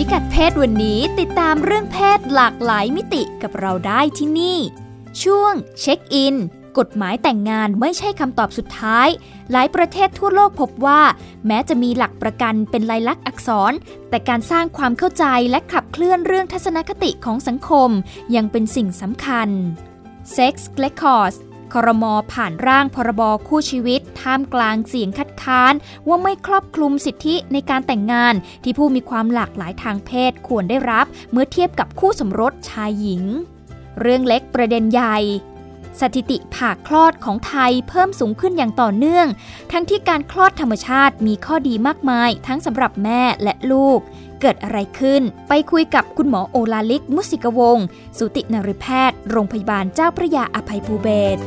ิกัดเพศวันนี้ติดตามเรื่องเพศหลากหลายมิติกับเราได้ที่นี่ช่วงเช็คอินกฎหมายแต่งงานไม่ใช่คำตอบสุดท้ายหลายประเทศทั่วโลกพบว่าแม้จะมีหลักประกันเป็นลายลักษณ์อักษรแต่การสร้างความเข้าใจและขับเคลื่อนเรื่องทัศนคติของสังคมยังเป็นสิ่งสำคัญ Sex Records ครม.ผ่านร่างพรบ.คู่ชีวิตท่ามกลางเสียงคัดค้านว่าไม่ครอบคลุมสิทธิในการแต่งงานที่ผู้มีความหลากหลายทางเพศควรได้รับเมื่อเทียบกับคู่สมรสชายหญิงเรื่องเล็กประเด็นใหญ่สถิติผ่าคลอดของไทยเพิ่มสูงขึ้นอย่างต่อเนื่องทั้งที่การคลอดธรรมชาติมีข้อดีมากมายทั้งสำหรับแม่และลูกเกิดอะไรขึ้นไปคุยกับคุณหมอโอลาลิกมุสิกวงศ์สูตินรีแพทย์โรงพยาบาลเจ้าพระยาอภัยภูเบศร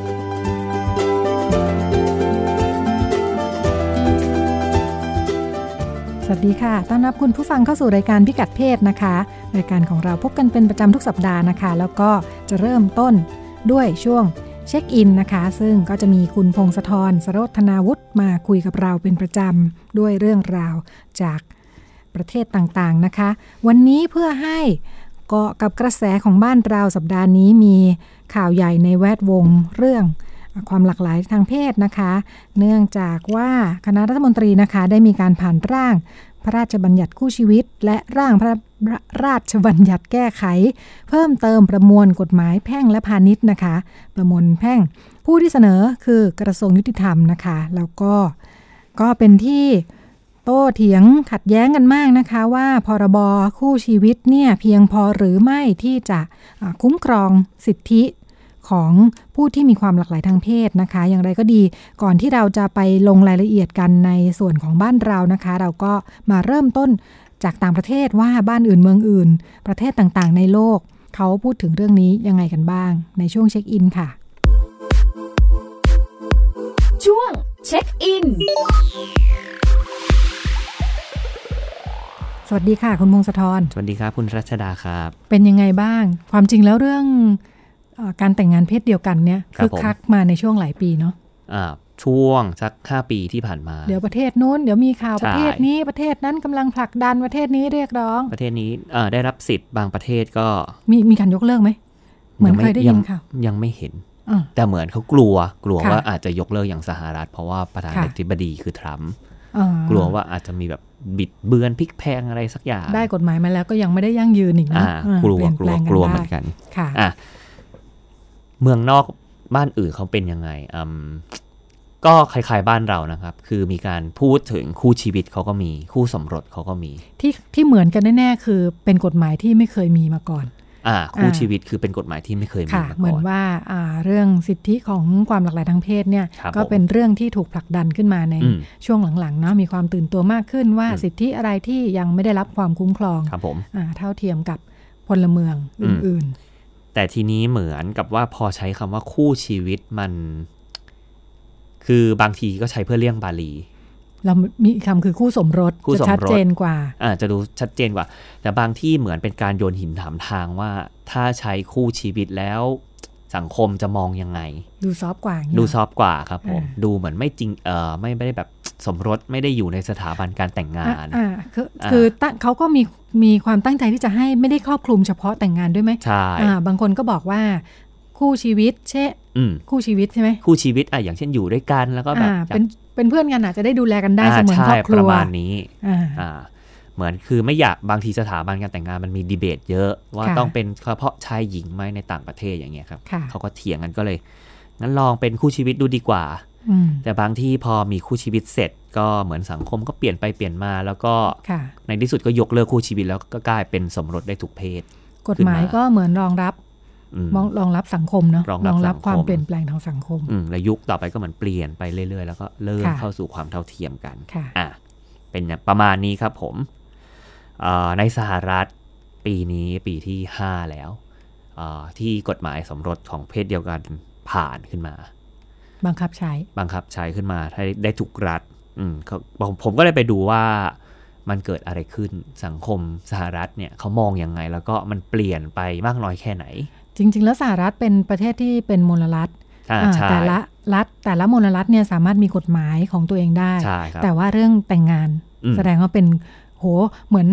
สวัสดีค่ะต้อนรับคุณผู้ฟังเข้าสู่รายการพิกัดเพศนะคะรายการของเราพบกันเป็นประจำทุกสัปดาห์นะคะแล้วก็จะเริ่มต้นด้วยช่วงเช็คอินนะคะซึ่งก็จะมีคุณพงศธรสโรธนาวุฒิมาคุยกับเราเป็นประจำด้วยเรื่องราวจากประเทศต่างๆนะคะวันนี้เพื่อให้เกาะกับกระแสของบ้านเราสัปดาห์นี้มีข่าวใหญ่ในแวดวงเรื่องความหลากหลายทางเพศนะคะเนื่องจากว่าคณะรัฐมนตรีนะคะได้มีการผ่านร่างพระราชบัญญัติคู่ชีวิตและร่างพระราชบัญญัติแก้ไขเพิ่มเติมประมวลกฎหมายแพ่งและพาณิชย์นะคะประมวลแพ่งผู้ที่เสนอคือกระทรวงยุติธรรมนะคะแล้วก็เป็นที่โต้เถียงขัดแย้งกันมากนะคะว่าพรบคู่ชีวิตเนี่ยเพียงพอหรือไม่ที่จะคุ้มครองสิทธิของผู้ที่มีความหลากหลายทางเพศนะคะอย่างไรก็ดีก่อนที่เราจะไปลงรายละเอียดกันในส่วนของบ้านเรานะคะเราก็มาเริ่มต้นจากต่างประเทศว่าบ้านอื่นเมืองอื่นประเทศต่างๆในโลกเขาพูดถึงเรื่องนี้ยังไงกันบ้างในช่วงเช็คอินค่ะช่วงเช็คอินสวัสดีค่ะคุณพงศธรสวัสดีครับคุณรัชดาครับเป็นยังไงบ้างความจริงแล้วเรื่องการแต่งงานเพศเดียวกันเนี่ยคึกคักมาในช่วงหลายปีเนาะช่วงสัก5ปีที่ผ่านมาเดี๋ยวประเทศนู้นเดี๋ยวมีข่าวประเทศนี้ประเทศนั้นกำลังผลักดันประเทศนี้เรียกร้องประเทศนี้ได้รับสิทธิ์บางประเทศก็มีการยกเลิกไหมเหมือนเคยได้ยินค่ะยังไม่เห็นแต่เหมือนเขากลัวว่าอาจจะยกเลิกอย่างสหรัฐเพราะว่าประธานาธิบดีคือทรัมป์กลัวว่าอาจจะมีแบบบิดเบือนพลิกแพงอะไรสักอย่างได้กฎหมายมาแล้วก็ยังไม่ได้ยั่งยืนอีกนะกลัวเหมือนกันค่ะเมืองนอกบ้านอื่นเขาเป็นยังไงก็คล้ายๆบ้านเรานะครับคือมีการพูดถึงคู่ชีวิตเขาก็มีคู่สมรสเขาก็มีที่เหมือนกันแน่ๆคือเป็นกฎหมายที่ไม่เคยมีมาก่อนคู่ชีวิตคือเป็นกฎหมายที่ไม่เคยมีมาก่อนเหมือนว่าเรื่องสิทธิของความหลากหลายทางเพศเนี่ยก็เป็นเรื่องที่ถูกผลักดันขึ้นมาในช่วงหลังๆเนาะมีความตื่นตัวมากขึ้นว่าสิทธิอะไรที่ยังไม่ได้รับความคุ้มครองเท่าเทียมกับพลเมืองอื่นๆแต่ทีนี้เหมือนกับว่าพอใช้คำว่าคู่ชีวิตมันคือบางทีก็ใช้เพื่อเลี่ยงบาลีเรามีคำคือคู่สมรสจะชัดเจนกว่าจะดูชัดเจนกว่าแต่บางที่เหมือนเป็นการโยนหินถามทางว่าถ้าใช้คู่ชีวิตแล้วสังคมจะมองยังไงดูซอฟต์กว่าดูซอฟต์กว่าครับผมดูเหมือนไม่จริงไม่ได้แบบสมรสไม่ได้อยู่ในสถาบันการแต่งงานคือเขาก็มีความตั้งใจที่จะให้ไม่ได้ครอบคลุมเฉพาะแต่งงานด้วยไหมใช่บางคนก็บอกว่าคู่ชีวิตเช่คู่ชีวิตใช่ไหมคู่ชีวิตอย่างเช่นอยู่ด้วยกันแล้วก็แบบเป็นเพื่อนกันอาจจะได้ดูแลกันได้เสมือนครอบครัวประมาณนี้เหมือนคือไม่อยากบางทีสถาบันการแต่งงานมันมีดีเบตเยอะว่าต้องเป็นเฉพาะชายหญิงไหมในต่างประเทศอย่างเงี้ยครับเขาก็เถียงกันก็เลยงั้นลองเป็นคู่ชีวิตดูดีกว่าแต่บางที่พอมีคู่ชีวิตเสร็จก็เหมือนสังคมก็เปลี่ยนไปเปลี่ยนมาแล้วก็ในที่สุดก็ยกเลิกคู่ชีวิตแล้วก็กลายเป็นสมรสได้ทุกเพศกฎหมายก็เหมือนรองรับสังคมเนาะรองรับความเปลี่ยนแปลงทางสังคมและยุคต่อไปก็เหมือนเปลี่ยนไปเรื่อยๆแล้วก็เริ่มเข้าสู่ความเท่าเทียมกันเป็นประมาณนี้ครับผมในสหรัฐปีนี้ปีที่ 5 แล้ว ที่กฎหมายสมรสของเพศเดียวกันผ่านขึ้นมาบังคับใช้ขึ้นมาได้ถูกรัฐผมก็เลยไปดูว่ามันเกิดอะไรขึ้นสังคมสหรัฐเนี่ยเขามองยังไงแล้วก็มันเปลี่ยนไปมากน้อยแค่ไหนจริงๆแล้วสหรัฐเป็นประเทศที่เป็นมลรัฐแต่ละมลรัฐเนี่ยสามารถมีกฎหมายของตัวเองได้แต่ว่าเรื่องแต่งงานแสดงว่าเป็นโหเหมือน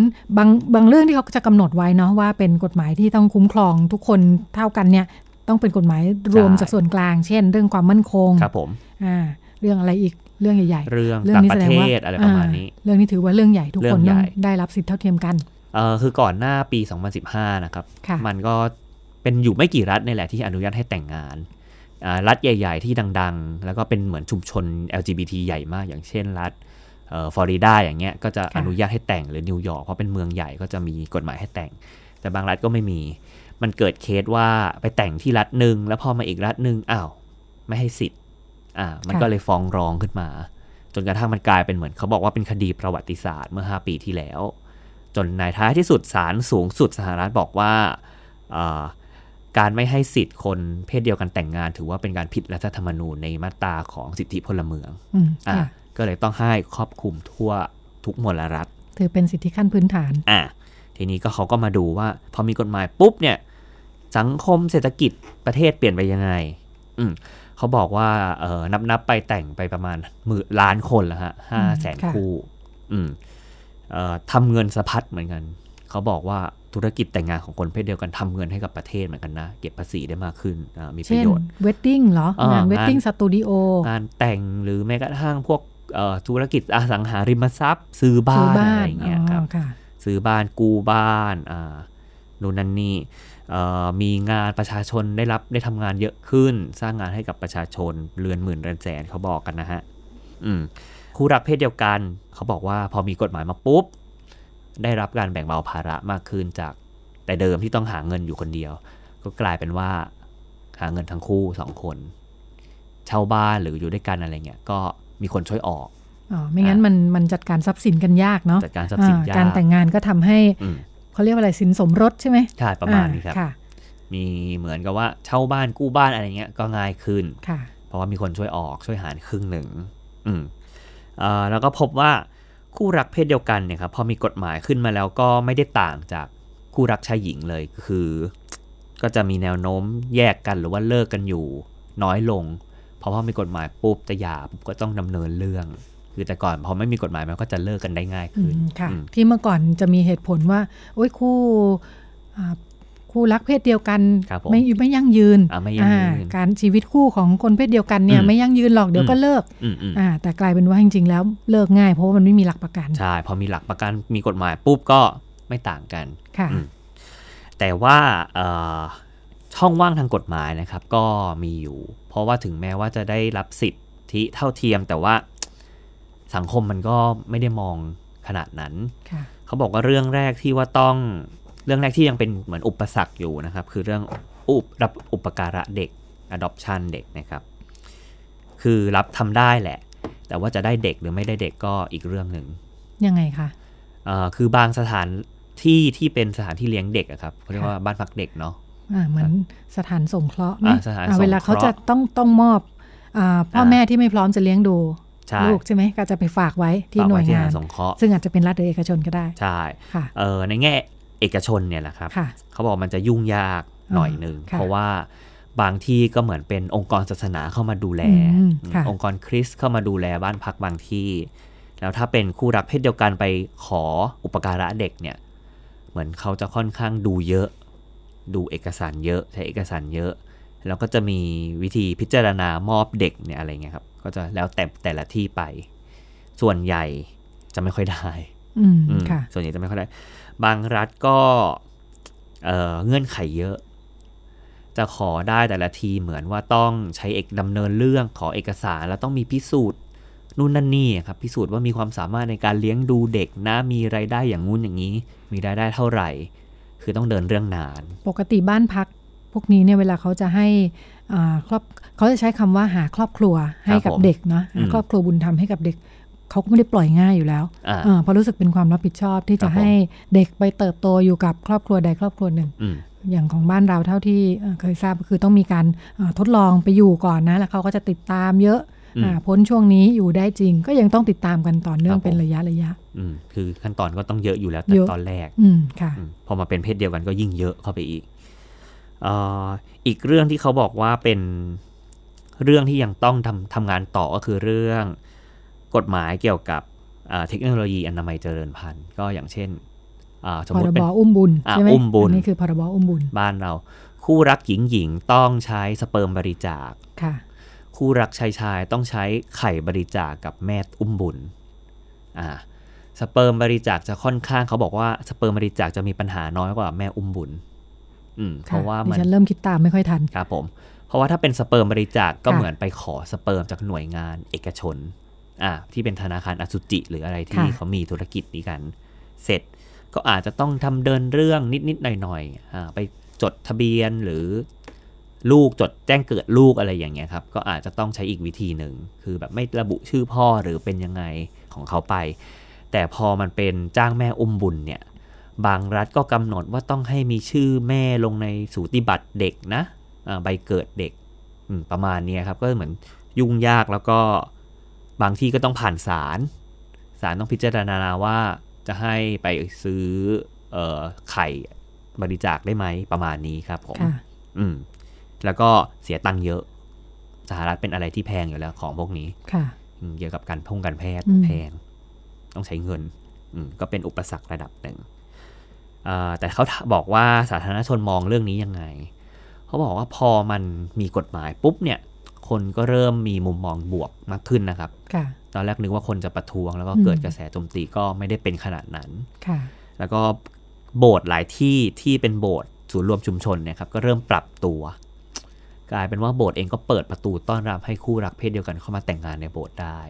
บางเรื่องที่เขาจะกำหนดไว้เนาะว่าเป็นกฎหมายที่ต้องคุ้มครองทุกคนเท่ากันเนี่ยต้องเป็นกฎหมายรวมจากส่วนกลางเช่นเรื่องความมั่นคงครับผมเรื่องอะไรอีกเรื่องใหญ่ๆเรื่องต่างประเทศอะไรประมาณนี้เรื่องนี้ถือว่าเรื่องใหญ่ทุกคนได้รับสิทธิเท่าเทียมกันคือก่อนหน้าปี2015นะครับมันก็เป็นอยู่ไม่กี่รัฐนี่แหละที่อนุญาตให้แต่งงานรัฐใหญ่ๆที่ดังๆแล้วก็เป็นเหมือนชุมชน LGBT ใหญ่มากอย่างเช่นรัฐฟลอริดาอย่างเงี้ยก็จะอนุญาตให้แต่งหรือนิวยอร์กเพราะเป็นเมืองใหญ่ก็จะมีกฎหมายให้แต่งแต่บางรัฐก็ไม่มีมันเกิดเคสว่าไปแต่งที่รัฐหนึ่งแล้วพอมาอีกรัฐหนึ่งอ้าวไม่ให้สิทธิ์มันก็เลยฟ้องร้องขึ้นมาจนกระทั่งมันกลายเป็นเหมือนเขาบอกว่าเป็นคดีประวัติศาสตร์เมื่อ5 ปีที่แล้วจนในท้ายที่สุดศาลสูงสุดสหรัฐบอกว่าการไม่ให้สิทธิ์คนเพศเดียวกันแต่งงานถือว่าเป็นการผิดรัฐธรรมนูญในมาตราของสิทธิพลเมืองก็เลยต้องให้ครอบคลุมทั่วทุกมลรัฐถือเป็นสิทธิขั้นพื้นฐานทีนี้ก็เขาก็มาดูว่าพอมีกฎหมายปุ๊บเนี่ยสังคมเศรษฐกิจประเทศเปลี่ยนไปยังไงเขาบอกว่านับไปแต่งไปประมาณ10,000,000 ล้านคนแล้วฮะ500,000 คู่ทำเงินสะพัดเหมือนกันเขาบอกว่าธุรกิจแต่งงานของคนเพศเดียวกันทำเงินให้กับประเทศเหมือนกันนะเก็บภาษีได้มากขึ้นมีประโยชน์เวดดิ้งเหรองานเวดดิ้งสตูดิโองานแต่งหรือแม้กระทั่งพวกธุรกิจอสังหาริมทรัพย์ซื้อบ้านอะไรอย่างเงี้ยครับซื้อบ้านกู้บ้านนู่นนั่นนี่มีงานประชาชนได้ทำงานเยอะขึ้นสร้างงานให้กับประชาชนเรือนหมื่นเรือนแสนเขาบอกกันนะฮะคู่รักเพศเดียวกันเขาบอกว่าพอมีกฎหมายมาปุ๊บได้รับการแบ่งเบาภาระมากขึ้นจากแต่เดิมที่ต้องหาเงินอยู่คนเดียวก็กลายเป็นว่าหาเงินทั้งคู่2คนเช่าบ้านหรืออยู่ด้วยกันอะไรเงี้ยก็มีคนช่วยออกไม่งั้นมันจัดการทรัพย์สินกันยากเนาะจัดการทรัพย์สินยากการแต่งงานก็ทำให้เขาเรียกว่าอะไรสินสมรสใช่ไหมใช่ประมาณนี้ครับมีเหมือนกับว่าเช่าบ้านกู้บ้านอะไรเงี้ยก็ง่ายขึ้นเพราะว่ามีคนช่วยออกช่วยหารครึ่งหนึ่งแล้วก็พบว่าคู่รักเพศเดียวกันเนี่ยครับพอมีกฎหมายขึ้นมาแล้วก็ไม่ได้ต่างจากคู่รักชายหญิงเลยคือก็จะมีแนวโน้มแยกกันหรือว่าเลิกกันอยู่น้อยลงเพราะพอมีกฎหมายปุ๊บจะหย่าปุ๊บก็ต้องดำเนินเรื่องคือแต่ก่อนพอไม่มีกฎหมายมันก็จะเลิกกันได้ง่ายขึ้นที่เมื่อก่อนจะมีเหตุผลว่าโอ้ยคู่รักเพศเดียวกันไม่ยั่งยืนการชีวิตคู่ของคนเพศเดียวกันเนี่ยไม่ยั่งยืนหรอกเดี๋ยวก็เลิกแต่กลายเป็นว่าจริงๆแล้วเลิกง่ายเพราะว่ามันไม่มีหลักประกันใช่พอมีหลักประกันมีกฎหมายปุ๊บก็ไม่ต่างกันแต่ว่าช่องว่างทางกฎหมายนะครับก็มีอยู่เพราะว่าถึงแม้ว่าจะได้รับสิทธิเท่าเทียมแต่ว่าสังคมมันก็ไม่ได้มองขนาดนั้นเขาบอกว่าเรื่องแรกที่ยังเป็นเหมือนอุปสรรคอยู่นะครับคือเรื่องรับอุปการะเด็ก adoption เด็กนะครับคือรับทำได้แหละแต่ว่าจะได้เด็กหรือไม่ได้เด็กก็อีกเรื่องหนึ่งยังไงคะคือบางสถานที่ที่เป็นสถานที่เลี้ยงเด็กอะครับเขาเรียกว่าบ้านพักเด็กเนาะเหมือนสถานสงเคราะห์เวลาเขาจะต้องมอบพ่อแม่ที่ไม่พร้อมจะเลี้ยงดูลูกใช่ไหมก็จะไปฝากไว้ที่หน่วยงานสงเคราะห์ซึ่งอาจจะเป็นรัฐหรือเอกชนก็ได้ใช่ค่ะในแง่เอกชนเนี่ยแหละครับเขาบอกมันจะยุ่งยากหน่อยนึงเพราะว่าบางที่ก็เหมือนเป็นองค์กรศาสนาเข้ามาดูแลองค์กรคริสต์เข้ามาดูแลบ้านพักบางที่แล้วถ้าเป็นคู่รักเพศเดียวกันไปขออุปการะเด็กเนี่ยเหมือนเขาจะค่อนข้างดูเยอะดูเอกสารเยอะใช้เอกสารเยอะแล้วก็จะมีวิธีพิจารณามอบเด็กเนี่ยอะไรเงี้ยครับก็จะแล้วแต่ละที่ไปส่วนใหญ่จะไม่ค่อยได้ส่วนใหญ่จะไม่ค่อยได้บางรัฐก็เงื่อนไขเยอะจะขอได้แต่ละทีเหมือนว่าต้องใช้ดำเนินเรื่องขอเอกสารแล้วต้องมีพิสูจน์นู่นนั่นนี่ครับพิสูจน์ว่ามีความสามารถในการเลี้ยงดูเด็กนะมีรายได้อย่างงู้นอย่างนี้มีรายได้เท่าไหร่คือต้องเดินเรื่องนานปกติบ้านพักพวกนี้เนี่ยเวลาเขาจะให้เขาจะใช้คำว่าหาครอบครัวให้กับเด็กนะครอบครัวบุญธรรมให้กับเด็กเขาก็ไม่ได้ปล่อยง่ายอยู่แล้วเพราะรู้สึกเป็นความรับผิดชอบที่จะให้เด็กไปเติบโตอยู่กับครอบครัวใดครอบครัวหนึ่ง อย่างของบ้านเราเท่าที่เคยทราบก็คือต้องมีการทดลองไปอยู่ก่อนนะแล้วเขาก็จะติดตามเยอะพ้นช่วงนี้อยู่ได้จริงก็ยังต้องติดตามกันต่อเนื่องเป็นระยะคือขั้นตอนก็ต้องเยอะอยู่แล้วแต่ตอนแรกค่ะพอมาเป็นเพศเดียวกันก็ยิ่งเยอะเข้าไปอีกอีกเรื่องที่เขาบอกว่าเป็นเรื่องที่ยังต้องทำงานต่อก็คือเรื่องกฎหมายเกี่ยวกับเทคโนโลยีอนามัยเจริญพันธุ์ก็อย่างเช่นพรบอุ้มบุญใช่ไหมอันนี้คือพรบอุ้มบุญบ้านเราคู่รักหญิงๆต้องใช้สเปิร์มบริจาคค่ะคู่รักชายต้องใช้ไข่บริจาคกับแม่อุ้มบุญสเปิร์มบริจาคจะค่อนข้างเขาบอกว่าสเปิร์มบริจาคจะมีปัญหาน้อยกว่าแม่อุ้มบุญเพราะว่ามันฉันเริ่มคิดตามไม่ค่อยทันครับผมเพราะว่าถ้าเป็นสเปิร์มบริจาคก็เหมือนไปขอสเปิร์มจากหน่วยงานเอกชนที่เป็นธนาคารอสุจิหรืออะไรที่เขามีธุรกิจนี้กันเสร็จก็อาจจะต้องทำเดินเรื่องนิดๆหน่อยๆไปจดทะเบียนหรือลูกจดแจ้งเกิดลูกอะไรอย่างเงี้ยครับก็อาจจะต้องใช้อีกวิธีหนึ่งคือแบบไม่ระบุชื่อพ่อหรือเป็นยังไงของเขาไปแต่พอมันเป็นจ้างแม่อุ้มบุญเนี่ยบางรัฐก็กำหนดว่าต้องให้มีชื่อแม่ลงในสูติบัตรเด็กนะใบเกิดเด็กประมาณนี้ครับก็เหมือนยุ่งยากแล้วก็บางที่ก็ต้องผ่านศาลต้องพิจารณาว่าจะให้ไปซื้อไข่บริจาคได้ไหมประมาณนี้ครับผมแล้วก็เสียตังค์เยอะสหรัฐเป็นอะไรที่แพงอยู่แล้วของพวกนี้เกี่ยวกับการป้องกันแพทย์แพงต้องใช้เงินก็เป็นอุปสรรคระดับหนึ่งแต่เขาบอกว่าสาธารณชนมองเรื่องนี้ยังไงเขาบอกว่าพอมันมีกฎหมายปุ๊บเนี่ยคนก็เริ่มมีมุมมองบวกมากขึ้นนะครับตอนแรกนึกว่าคนจะประท้วงแล้วก็เกิดกระแสโจมตีก็ไม่ได้เป็นขนาดนั้นแล้วก็โบสถ์หลายที่เป็นโบสถ์ศูนย์รวมชุมชนเนี่ยครับก็เริ่มปรับตัวกลายเป็นว่าโบสถ์เองก็เปิดประตูต้อนรับให้คู่รักเพศเดียวกันเข้ามาแต่งงานในโบสถ์ได้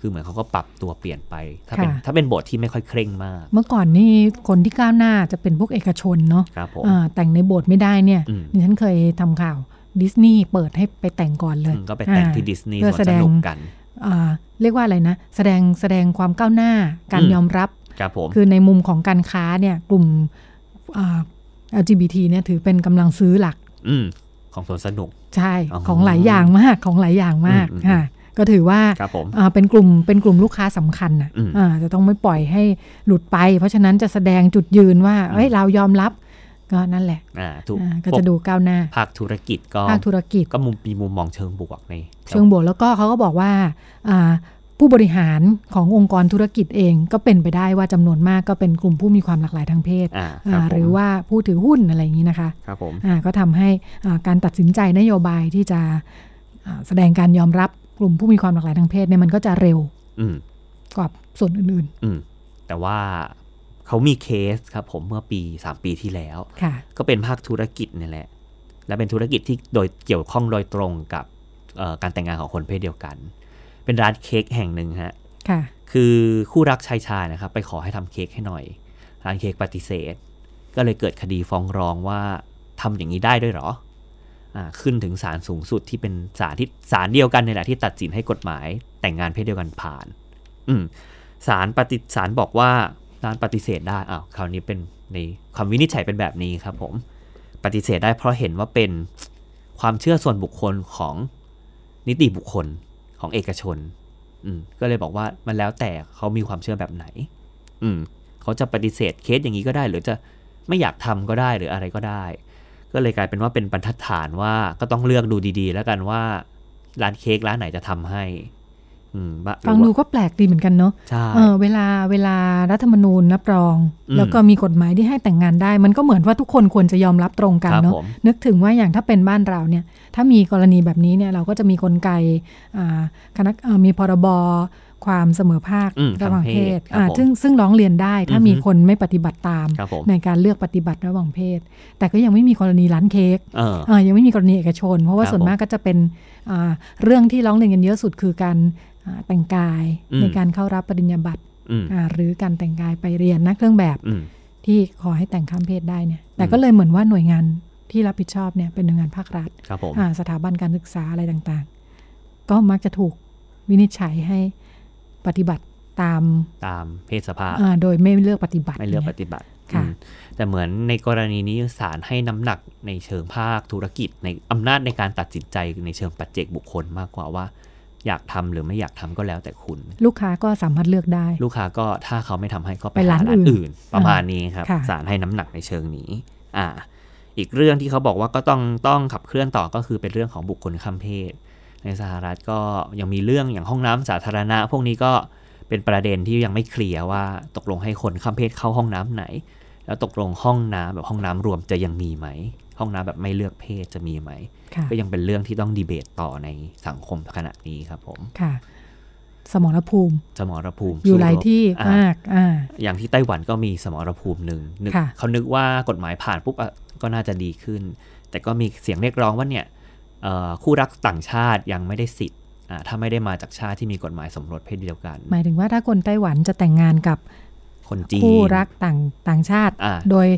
คือเหมือนเขาก็ปรับตัวเปลี่ยนไปถ้าเป็นโบสถ์ที่ไม่ค่อยเคร่งมากเมื่อก่อนนี่คนที่ก้าวหน้าจะเป็นพวกเอกชนเนาะแต่งในโบสถ์ไม่ได้เนี่ยดิฉันเคยทำข่าวดิสนีย์เปิดให้ไปแต่งก่อนเลยก็ไปแต่งที่ดิสนีย์สนุกกันเรียกว่าอะไรนะแสดงความก้าวหน้าการยอมรับคือในมุมของการค้าเนี่ยกลุ่ม LGBT เนี่ยถือเป็นกำลังซื้อหลักของสวนสนุกใช่ของหลายอย่างมากก็ถือว่าเป็นกลุ่มลูกค้าสำคัญนะจะต้องไม่ปล่อยให้หลุดไปเพราะฉะนั้นจะแสดงจุดยืนว่าเฮ้ยเรายอมรับก็นั่นแหละก็จะดูก้าวหน้าภาคธุรกิจก็มีมุมมองเชิงบวกในเชิงบวกแล้วก็เขาก็บอกว่าผู้บริหารขององค์กรธุรกิจเองก็เป็นไปได้ว่าจำนวนมากก็เป็นกลุ่มผู้มีความหลากหลายทางเพศหรือว่าผู้ถือหุ้นอะไรอย่างนี้นะคะก็ทำให้การตัดสินใจนโยบายที่จะแสดงการยอมรับกลุ่มผู้มีความหลากหลายทางเพศเนี่ยมันก็จะเร็วกว่าส่วนอื่นๆแต่ว่าเขามีเคสครับผมเมื่อปี3 ปีที่แล้วก็เป็นภาคธุรกิจนี่แหละและเป็นธุรกิจที่โดยเกี่ยวข้องโดยตรงกับการแต่งงานของคนเพศเดียวกันเป็นร้านเค้กแห่งหนึ่งฮะคือคู่รักชายนะครับไปขอให้ทำเค้กให้หน่อยร้านเค้กปฏิเสธก็เลยเกิดคดีฟ้องร้องว่าทำอย่างนี้ได้ด้วยหรอขึ้นถึงศาลสูงสุดที่เป็นศาลเดียวกันนี่แหละที่ตัดสินให้กฎหมายแต่งงานเพศเดียวกันผ่านศาลบอกว่าร้านปฏิเสธได้คราวนี้เป็นในคำวินิจฉัยเป็นแบบนี้ครับผมปฏิเสธได้เพราะเห็นว่าเป็นความเชื่อส่วนบุคคลของนิติบุคคลของเอกชนก็เลยบอกว่ามันแล้วแต่เขามีความเชื่อแบบไหนเขาจะปฏิเสธเคสอย่างนี้ก็ได้หรือจะไม่อยากทำก็ได้หรืออะไรก็ได้ก็เลยกลายเป็นว่าเป็นบรรทัดฐานว่าก็ต้องเลือกดูดีๆแล้วกันว่าร้านเค้กร้านไหนจะทำให้ฟังดูก็แปลกดีเหมือนกันเนาะเวลารัฐธรรมนูญรับรองแล้วก็มีกฎหมายที่ให้แต่งงานได้มันก็เหมือนว่าทุกคนควรจะยอมรับตรงกันเนาะนึกถึงว่าอย่างถ้าเป็นบ้านเราเนี่ยถ้ามีกรณีแบบนี้เนี่ยเราก็จะมีกลไกคณะมีพรบความเสมอภาคระหว่างเพศซึ่งร้องเรียนได้ถ้ามีคนไม่ปฏิบัติตามในการเลือกปฏิบัติระหว่างเพศแต่ก็ยังไม่มีกรณีร้านเค้กยังไม่มีกรณีเอกชนเพราะว่าส่วนมากก็จะเป็นเรื่องที่ร้องเรียนกันเยอะสุดคือการแต่งกายในการเข้ารับปริญญาบัตรหรือการแต่งกายไปเรียนนักเครื่องแบบที่ขอให้แต่งข้ามเพศได้เนี่ยแต่ก็เลยเหมือนว่าหน่วยงานที่รับผิดชอบเนี่ยเป็นหน่วยงานภาครัฐสถาบันการศึกษาอะไรต่างๆก็มักจะถูกวินิจฉัยให้ปฏิบัติตามเพศสภาพโดยไม่เลือกปฏิบัติ แต่เหมือนในกรณีนี้ศาลให้น้ำหนักในเชิงภาคธุรกิจในอำนาจในการตัดสินใจในเชิงปัจเจกบุคคลมากกว่าว่าอยากทำหรือไม่อยากทำก็แล้วแต่คุณลูกค้าก็สามารถเลือกได้ลูกค้าก็ถ้าเขาไม่ทำให้ก็ไปร้านอื่นประมาณนี้ครับศาลให้น้ำหนักในเชิงนี้อีกเรื่องที่เขาบอกว่าก็ต้องขับเคลื่อนต่อก็คือเป็นเรื่องของบุคคลข้ามเพศในสหรัฐก็ยังมีเรื่องอย่างห้องน้ำสาธารณะพวกนี้ก็เป็นประเด็นที่ยังไม่เคลียร์ว่าตกลงให้คนข้ามเพศเข้าห้องน้ำไหนแล้วตกลงห้องน้ำแบบห้องน้ำรวมจะยังมีไหมห้องน้ำแบบไม่เลือกเพศจะมีไหมก็ยังเป็นเรื่องที่ต้องดีเบตต่อในสังคมขณะนี้ครับผมค่ะสมรภูมิอยู่หลายที่มากอย่างที่ไต้หวันก็มีสมรภูมิหนึ่งเขานึกว่ากฎหมายผ่านปุ๊บก็น่าจะดีขึ้นแต่ก็มีเสียงเรียกร้องว่าเนี่ยคู่รักต่างชาติยังไม่ได้สิทธิ์ถ้าไม่ได้มาจากชาติที่มีกฎหมายสมรสเพศเดียวกันหมายถึงว่าถ้าคนไต้หวันจะแต่งงานกับคนจีนคู่รักต่างชาติโดย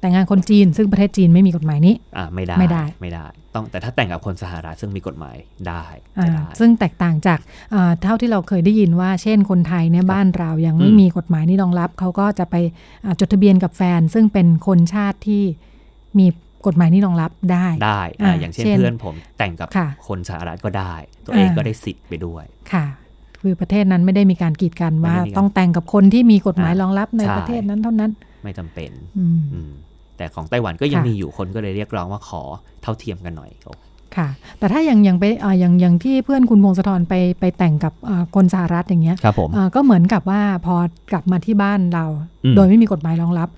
แต่งงานคนจีนซึ่งประเทศจีนไม่มีกฎหมายนี้ไม่ได้ต้องแต่ถ้าแต่งกับคนสหรัฐซึ่งมีกฎหมายได้ซึ่งแตกต่างจากเท่าที่เราเคยได้ยินว่าเช่นคนไทยเนี่ยบ้านเรายังไม่มีกฎหมายนี้รองรับเขาก็จะไปจดทะเบียนกับแฟนซึ่งเป็นคนชาติที่มีกฎหมายนี้รองรับได้อย่างเช่นเพื่อนผมแต่งกับคนสหรัฐก็ได้ตัวเองก็ได้สิทธิ์ไปด้วยค่ะคือประเทศนั้นไม่ได้มีการกีดกันว่าต้องแต่งกับคนที่มีกฎหมายรองรับในประเทศนั้นเท่านั้นไม่จำเป็นแต่ของไต้หวันก็ยังมีอยู่คนก็เลยเรียกร้องว่าขอเท่าเทียมกันหน่อยค่ะแต่ถ้ายังไปอย่างที่เพื่อนคุณพงศธรไปแต่งกับคนสหรัฐอย่างเงี้ยก็เหมือนกับว่าพอกลับมาที่บ้านเราโดยไม่มีกฎหมายรองรับ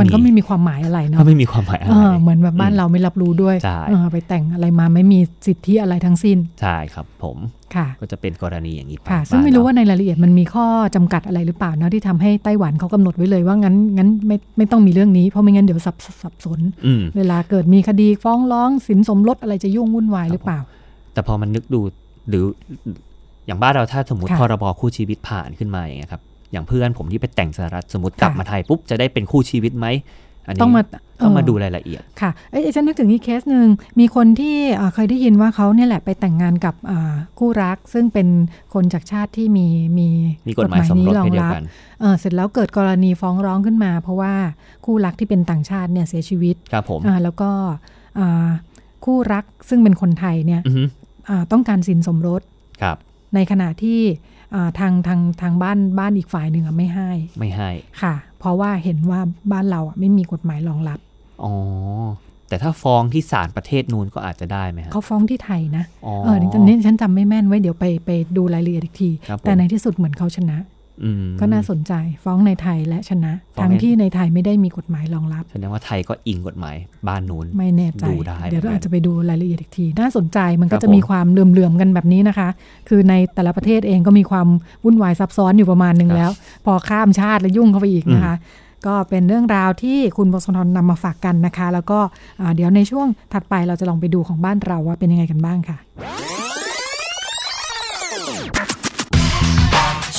มันก็ไม่มีความหมายอะไรเนาะไม่มีความหมายอะไรเหมือนแบบบ้านเราไม่รับรู้ด้วยไปแต่งอะไรมาไม่มีสิทธิอะไรทั้งสิ้นใช่ครับผมก็จะเป็นกรณีอย่างนี้ค่ะซึ่งไม่รู้ว่าในรายละเอียดมันมีข้อจำกัดอะไรหรือเปล่านะที่ทำให้ไต้หวันเขากำหนดไว้เลยว่างั้นไม่ต้องมีเรื่องนี้เพราะไม่งั้นเดี๋ยวสับสนเวลาเกิดมีคดีฟ้องร้องสินสมรสอะไรจะยุ่งวุ่นวายหรือเปล่าแต่พอมันนึกดูหรืออย่างบ้านเราถ้าสมมติพรบคู่ชีวิตผ่านขึ้นมาอย่างเงี้ยครับอย่างเพื่อนผมที่ไปแต่งสหรัฐสมมติกลับมาไทยปุ๊บจะได้เป็นคู่ชีวิตไหมต้องมาดูรายละเอียดค่ะฉันนึกถึงอีกเคสหนึ่งมีคนที่เคยได้ยินว่าเขาเนี่ยแหละไปแต่งงานกับคู่รักซึ่งเป็นคนจากชาติที่มีกฎหมายนี้รองรับเสร็จแล้วเกิดกรณีฟ้องร้องขึ้นมาเพราะว่าคู่รักที่เป็นต่างชาติเนี่ยเสียชีวิตครับผมแล้วก็คู่รักซึ่งเป็นคนไทยเนี่ยต้องการสินสมรสในขณะที่ทางบ้านอีกฝ่ายหนึ่งไม่ให้ค่ะเพราะว่าเห็นว่าบ้านเราไม่มีกฎหมายรองรับอ๋อแต่ถ้าฟ้องที่ศาลประเทศนู้นก็อาจจะได้ไหมครับเขาฟ้องที่ไทยนะนี่ฉันจำไม่แม่นไว้เดี๋ยวไปดูรายละเอียดอีกทีแต่ในที่สุดเหมือนเขาชนะก็น่าสนใจฟ้องในไทยและชนะทั้งที่ในไทยไม่ได้มีกฎหมายรองรับแสดงว่าไทยก็อิงกฎหมายบ้านนู้นไม่แน่ใจเดี๋ยวเราอาจจะไปดูรายละเอียดอีกทีน่าสนใจมันก็จะมีความเหลื่อมๆกันแบบนี้นะคะคือในแต่ละประเทศเองก็มีความวุ่นวายซับซ้อนอยู่ประมาณนึงแล้วพอข้ามชาติแล้วยุ่งเข้าไปอีกนะคะก็เป็นเรื่องราวที่คุณพงศธรนำมาฝากกันนะคะแล้วก็เดี๋ยวในช่วงถัดไปเราจะลองไปดูของบ้านเราว่าเป็นยังไงกันบ้างค่ะ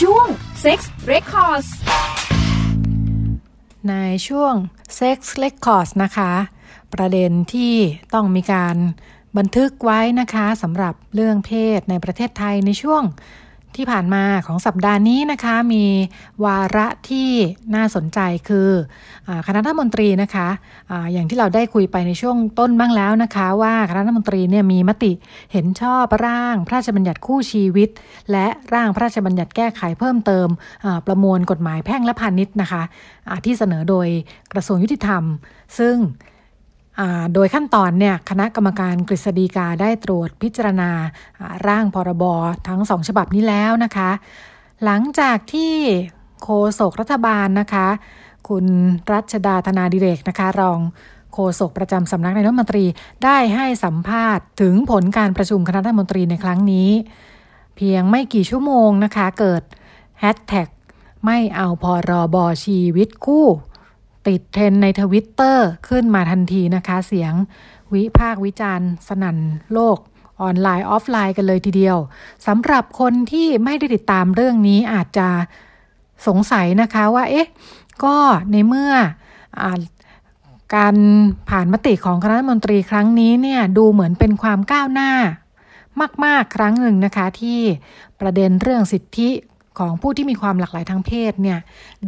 ช่วง Sex Records ในช่วง Sex Records นะคะประเด็นที่ต้องมีการบันทึกไว้นะคะสำหรับเรื่องเพศในประเทศไทยในช่วงที่ผ่านมาของสัปดาห์นี้นะคะมีวาระที่น่าสนใจคือคณะรัฐมนตรีนะคะอย่างที่เราได้คุยไปในช่วงต้นบ้างแล้วนะคะว่าคณะรัฐมนตรีเนี่ยมีมติเห็นชอบร่างพระราชบัญญัติคู่ชีวิตและร่างพระราชบัญญัติแก้ไขเพิ่มเติมประมวลกฎหมายแพ่งและพาณิชย์นะคะที่เสนอโดยกระทรวงยุติธรรมซึ่งโดยขั้นตอนเนี่ยคณะกรรมการกฤษฎีกาได้ตรวจพิจารณาร่างพรบทั้ง2ฉบับนี้แล้วนะคะหลังจากที่โฆษกรัฐบาลนะคะคุณรัชดาธนาดิเรกนะคะรองโฆษกประจำสำนักนายกรัฐมนตรีได้ให้สัมภาษณ์ถึงผลการประชุมคณะรัฐมนตรีในครั้งนี้เพียงไม่กี่ชั่วโมงนะคะเกิดแฮชแท็กไม่เอาพรบชีวิตคู่ติดเทรนใน Twitter ขึ้นมาทันทีนะคะเสียงวิพากษ์วิจารณ์สนั่นโลกออนไลน์ออฟไลน์กันเลยทีเดียวสำหรับคนที่ไม่ได้ติดตามเรื่องนี้อาจจะสงสัยนะคะว่าเอ๊ะก็ในเมื่อการผ่านมติของคณะรัฐมนตรีครั้งนี้เนี่ยดูเหมือนเป็นความก้าวหน้ามากๆครั้งหนึ่งนะคะที่ประเด็นเรื่องสิทธิ ของผู้ที่มีความหลากหลายทางเพศเนี่ย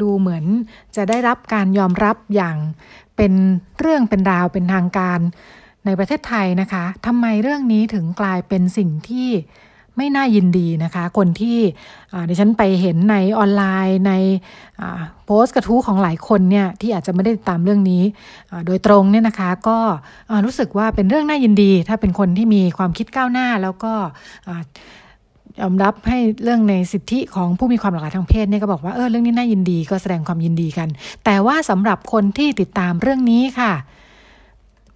ดูเหมือนจะได้รับการยอมรับอย่างเป็นเรื่องเป็นราวเป็นทางการในประเทศไทยนะคะทำไมเรื่องนี้ถึงกลายเป็นสิ่งที่ไม่น่ายินดีนะคะคนที่ดิฉันไปเห็นในออนไลน์ในโพสต์กระทู้ของหลายคนเนี่ยที่อาจจะไม่ได้ติดตามเรื่องนี้โดยตรงเนี่ยนะคะก็รู้สึกว่าเป็นเรื่องน่ายินดีถ้าเป็นคนที่มีความคิดก้าวหน้าแล้วก็ยอมรับให้เรื่องในสิทธิของผู้มีความหลากหลายทางเพศเนี่ยก็บอกว่าเรื่องนี้น่ายินดีก็แสดงความยินดีกันแต่ว่าสำหรับคนที่ติดตามเรื่องนี้ค่ะ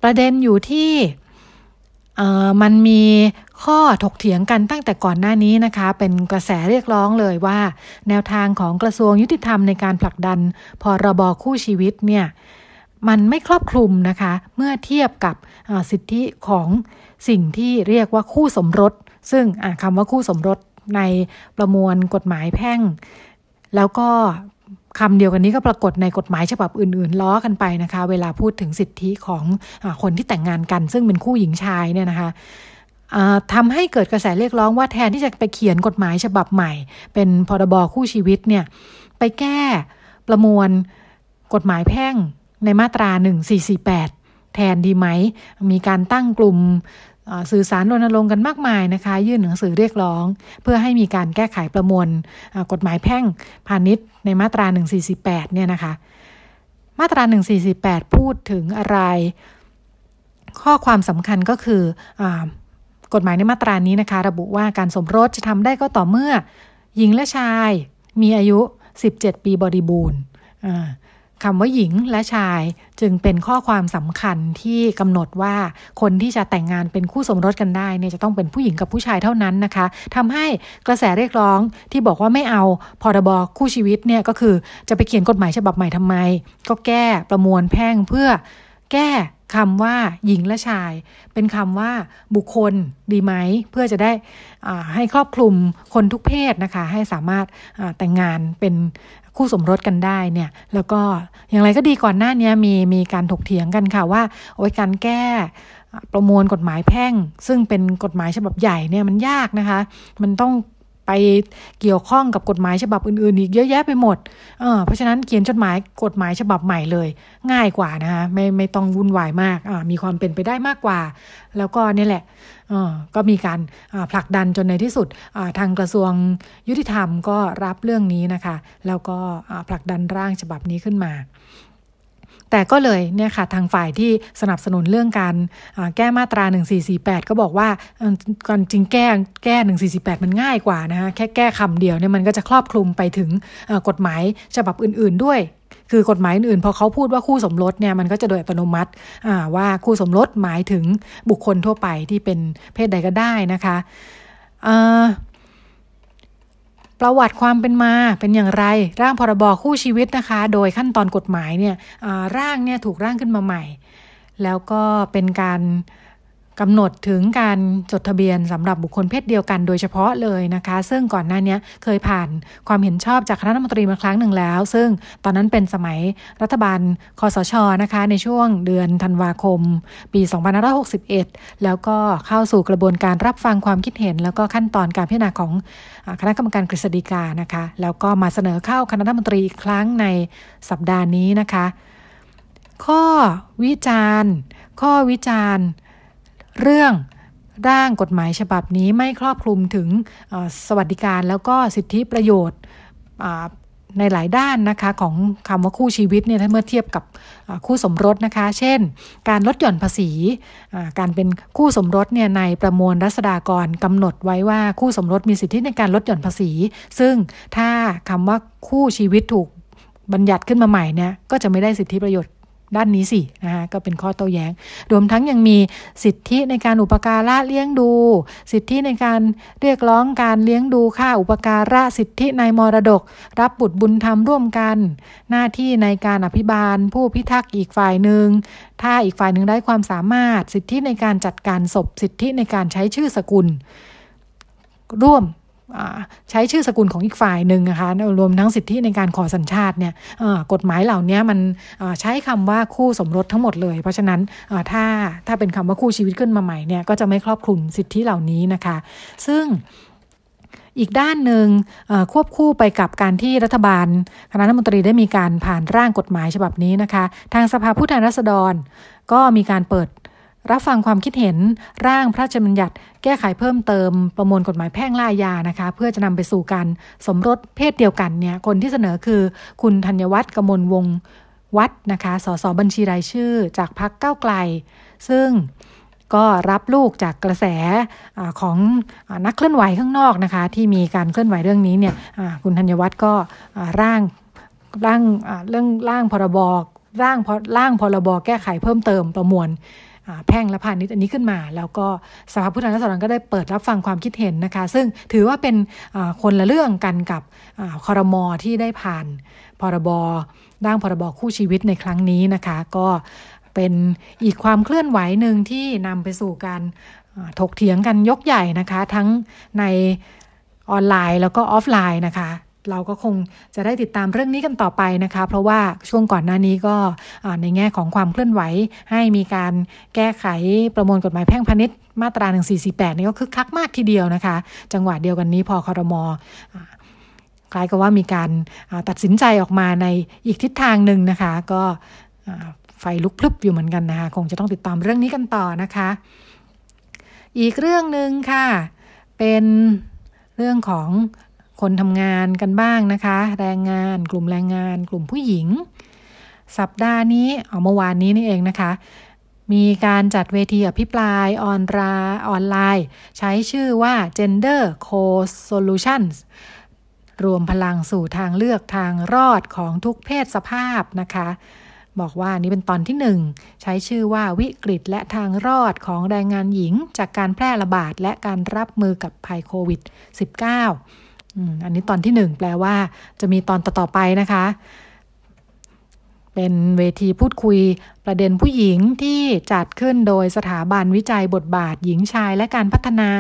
ประเด็นอยู่ที่มันมีข้อถกเถียงกันตั้งแต่ก่อนหน้านี้นะคะเป็นกระแสเรียกร้องเลยว่าแนวทางของกระทรวงยุติธรรมในการผลักดันพรบคู่ชีวิตเนี่ยมันไม่ครอบคลุมนะคะเมื่อเทียบกับสิทธิของสิ่งที่เรียกว่าคู่สมรสซึ่งคำว่าคู่สมรสในประมวลกฎหมายแพ่งแล้วก็คำเดียวกันนี้ก็ปรากฏในกฎหมายฉบับอื่นๆล้อกันไปนะคะเวลาพูดถึงสิทธิของคนที่แต่งงานกันซึ่งเป็นคู่หญิงชายเนี่ยนะคะทำให้เกิดกระแสเรียกร้องว่าแทนที่จะไปเขียนกฎหมายฉบับใหม่เป็นพรบคู่ชีวิตเนี่ยไปแก้ประมวลกฎหมายแพ่งในมาตรา1448แทนดีไหมมีการตั้งกลุ่มสื่อสารรณรงค์กันมากมายนะคะยื่นหนังสือเรียกร้องเพื่อให้มีการแก้ไขประมวลกฎหมายแพ่งพาณิชย์ในมาตรา1448เนี่ยนะคะมาตรา1448พูดถึงอะไรข้อความสำคัญก็คือกฎหมายในมาตรานี้นะคะระบุว่าการสมรสจะทำได้ก็ต่อเมื่อหญิงและชายมีอายุ17 ปีบริบูรณ์คำว่าหญิงและชายจึงเป็นข้อความสำคัญที่กำหนดว่าคนที่จะแต่งงานเป็นคู่สมรสกันได้เนี่ยจะต้องเป็นผู้หญิงกับผู้ชายเท่านั้นนะคะทำให้กระแสเรียกร้องที่บอกว่าไม่เอาพรบคู่ชีวิตเนี่ยก็คือจะไปเขียนกฎหมายฉบับใหม่ทำไมก็แก้ประมวลแพ่งเพื่อแก้คำว่าหญิงและชายเป็นคำว่าบุคคลดีไหมเพื่อจะได้ให้ครอบคลุมคนทุกเพศนะคะให้สามารถแต่งงานเป็นคู่สมรสกันได้เนี่ยแล้วก็อย่างไรก็ดีก่อนหน้านี้มีการถกเถียงกันค่ะว่าการแก้ประมวลกฎหมายแพ่งซึ่งเป็นกฎหมายฉบับใหญ่เนี่ยมันยากนะคะมันต้องไปเกี่ยวข้องกับกฎหมายฉบับอื่นๆอีกเยอะแยะไปหมดเพราะฉะนั้นเขียนกฎหมายฉบับใหม่เลยง่ายกว่านะคะไม่ต้องวุ่นวายมากมีความเป็นไปได้มากกว่าแล้วก็นี่แหละก็มีการผลักดันจนในที่สุดทางกระทรวงยุติธรรมก็รับเรื่องนี้นะคะแล้วก็ผลักดันร่างฉบับนี้ขึ้นมาแต่ก็เลยเนี่ยค่ะทางฝ่ายที่สนับสนุนเรื่องการแก้มาตรา1448ก็บอกว่าการจริงแก้1448มันง่ายกว่านะคะแค่แก้คำเดียวเนี่ยมันก็จะครอบคลุมไปถึงกฎหมายฉบับอื่นๆด้วยคือกฎหมายอื่นพอเขาพูดว่าคู่สมรสเนี่ยมันก็จะโดยอัตโนมัติว่าคู่สมรสหมายถึงบุคคลทั่วไปที่เป็นเพศใดก็ได้นะคะประวัติความเป็นมาเป็นอย่างไรร่างพรบคู่ชีวิตนะคะโดยขั้นตอนกฎหมายเนี่ยร่างเนี่ยถูกร่างขึ้นมาใหม่แล้วก็เป็นการกำหนดถึงการจดทะเบียนสำหรับบุคคลเพศเดียวกันโดยเฉพาะเลยนะคะซึ่งก่อนหน้านี้เคยผ่านความเห็นชอบจากคณะรัฐมนตรีมาครั้งหนึ่งแล้วซึ่งตอนนั้นเป็นสมัยรัฐบาลคสช.นะคะในช่วงเดือนธันวาคมปี2561แล้วก็เข้าสู่กระบวนการรับฟังความคิดเห็นแล้วก็ขั้นตอนการพิจารณาของคณะกรรมการกฤษฎีกานะคะแล้วก็มาเสนอเข้าคณะรัฐมนตรีอีกครั้งในสัปดาห์นี้นะคะข้อวิจารณ์เรื่องร่างกฎหมายฉบับนี้ไม่ครอบคลุมถึงสวัสดิการแล้วก็สิทธิประโยชน์ในหลายด้านนะคะของคำว่าคู่ชีวิตเนี่ยถ้าเมื่อเทียบกับคู่สมรสนะคะเช่นการลดหย่อนภาษีการเป็นคู่สมรสเนี่ยในประมวลรัษฎากรกำหนดไว้ว่าคู่สมรสมีสิทธิในการลดหย่อนภาษีซึ่งถ้าคำว่าคู่ชีวิตถูกบัญญัติขึ้นมาใหม่เนี่ยก็จะไม่ได้สิทธิประโยชน์ด้านนี้สินะคะก็เป็นข้อโต้แย้งรวมทั้งยังมีสิทธิในการอุปการะเลี้ยงดูสิทธิในการเรียกร้องการเลี้ยงดูค่าอุปการะสิทธิในมรดกรับบุตรบุญธรรมร่วมกันหน้าที่ในการอภิบาลผู้พิทักษ์อีกฝ่ายหนึ่งถ้าอีกฝ่ายหนึ่งได้ความสามารถสิทธิในการจัดการศพสิทธิในการใช้ชื่อสกุลร่วมใช้ชื่อสกุลของอีกฝ่ายหนึ่งนะคะรวมทั้งสิทธิในการขอสัญชาติเนี่ยกฎหมายเหล่านี้มันใช้คำว่าคู่สมรสทั้งหมดเลยเพราะฉะนั้นถ้าเป็นคำว่าคู่ชีวิตขึ้นมาใหม่เนี่ยก็จะไม่ครอบคลุมสิทธิเหล่านี้นะคะซึ่ง อีกด้านหนึ่งควบคู่ไปกับการที่รัฐบาลคณะรัฐมนตรีได้มีการผ่านร่างกฎหมายฉบับนี้นะคะทางสภาผู้แทนราษฎรก็มีการเปิดรับฟังความคิดเห็นร่างพระราชบัญญัติแก้ไขเพิ่มเติมประมวลกฎหมายแพ่งและอาญานะคะเพื่อจะนำไปสู่การสมรสเพศเดียวกันเนี่ยคนที่เสนอคือคุณธัญวัฒน์กมลวงศ์วัดนะคะสสบัญชีรายชื่อจากพรรคก้าวไกลซึ่งก็รับลูกจากกระแสของนักเคลื่อนไหวข้างนอกนะคะที่มีการเคลื่อนไหวเรื่องนี้เนี่ยคุณธัญวัฒน์ก็ร่างพรบแก้ไขเพิ่มเติมประมวลแพ่งและพาณิชย์อันนี้ขึ้นมาแล้วก็สภาผู้แทนราษฎรก็ได้เปิดรับฟังความคิดเห็นนะคะซึ่งถือว่าเป็นคนละเรื่องกันกับครม.ที่ได้ผ่านพรบ.ร่างพรบ.คู่ชีวิตในครั้งนี้นะคะก็เป็นอีกความเคลื่อนไหวหนึ่งที่นำไปสู่การถกเถียงกันยกใหญ่นะคะทั้งในออนไลน์แล้วก็ออฟไลน์นะคะเราก็คงจะได้ติดตามเรื่องนี้กันต่อไปนะคะเพราะว่าช่วงก่อนหน้านี้ก็ในแง่ของความเคลื่อนไหวให้มีการแก้ไขประมวลกฎหมายแพ่งพาณิชย์มาตรา1448นี่ก็คึกคักมากทีเดียวนะคะจังหวะเดียวกันนี้พอครม.คล้ายกับว่ามีการตัดสินใจออกมาในอีกทิศทางหนึ่งนะคะก็ไฟลุกพลึบอยู่เหมือนกันนะคะคงจะต้องติดตามเรื่องนี้กันต่อนะคะอีกเรื่องนึงค่ะเป็นเรื่องของคนทำงานกันบ้างนะคะกลุ่มแรงงานกลุ่มผู้หญิงสัปดาห์นี้เมื่อวานนี้นี่เองนะคะมีการจัดเวทีอภิปรายออนไลน์ใช้ชื่อว่า Gender Co-Solutions รวมพลังสู่ทางเลือกทางรอดของทุกเพศสภาพนะคะบอกว่านี่เป็นตอนที่1ใช้ชื่อว่าวิกฤตและทางรอดของแรงงานหญิงจากการแพร่ระบาดและการรับมือกับภัยโควิด -19อันนี้ตอนที่หนึ่งแปลว่าจะมีตอนต่อๆไปนะคะเป็นเวทีพูดคุยประเด็นผู้หญิงที่จัดขึ้นโดยสถาบันวิจัยบทบาทหญิงชายและการพัฒนา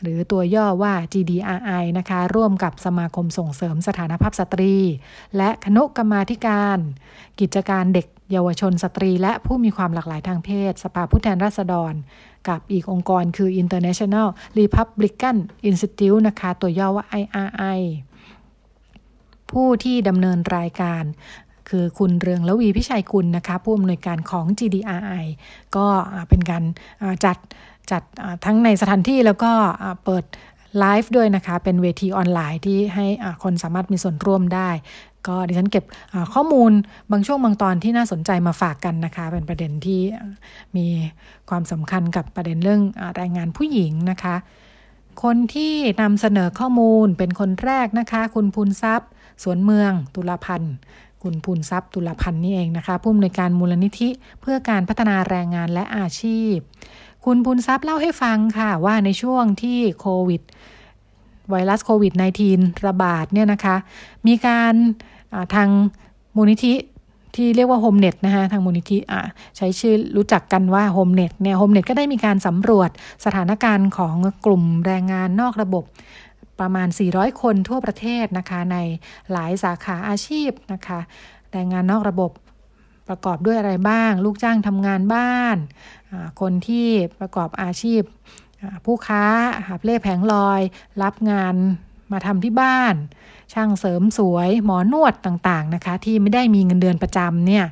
หรือตัวย่อว่า GDRI นะคะร่วมกับสมาคมส่งเสริมสถานภาพสตรีและคณะกรรมาธิการกิจการเด็กเยาวชนสตรีและผู้มีความหลากหลายทางเพศสภาผู้แทนราษฎรกับอีกองค์กรคือ International Republican Institute นะคะตัวย่อว่า IRI ผู้ที่ดำเนินรายการคือคุณเรืองระวีพิชัยกุลนะคะผู้อำนวยการของ GDRI ก็เป็นการจัดทั้งในสถานที่แล้วก็เปิดไลฟ์ด้วยนะคะเป็นเวทีออนไลน์ที่ให้คนสามารถมีส่วนร่วมได้ก็ดิฉันเก็บข้อมูลบางช่วงบางตอนที่น่าสนใจมาฝากกันนะคะเป็นประเด็นที่มีความสำคัญกับประเด็นเรื่องแรงงานผู้หญิงนะคะคนที่นำเสนอข้อมูลเป็นคนแรกนะคะคุณภูนทรัพย์สวนเมืองตุลาพันธ์คุณภูนทรัพย์ตุลาพันธ์นี่เองนะคะผู้อำนวยการมูลนิธิเพื่อการพัฒนาแรงงานและอาชีพคุณภูนทรัพย์เล่าให้ฟังค่ะว่าในช่วงที่ไวรัสโควิด -19 ระบาดเนี่ยนะคะมีการทางมูลนิธิที่เรียกว่าโฮมเน็ตนะคะทางมูลนิธิใช้ชื่อรู้จักกันว่าโฮมเน็ตเนี่ยโฮมเน็ตก็ได้มีการสำรวจสถานการณ์ของกลุ่มแรงงานนอกระบบประมาณ400คนทั่วประเทศนะคะในหลายสาขาอาชีพนะคะแรงงานนอกระบบประกอบด้วยอะไรบ้างลูกจ้างทำงานบ้านคนที่ประกอบอาชีพผู้ค้าหาบเล่แผงลอยรับงานมาทำที่บ้านช่างเสริมสวยหมอนวดต่างๆนะคะที่ไม่ได้มีเงินเดือนประจำเนี่ย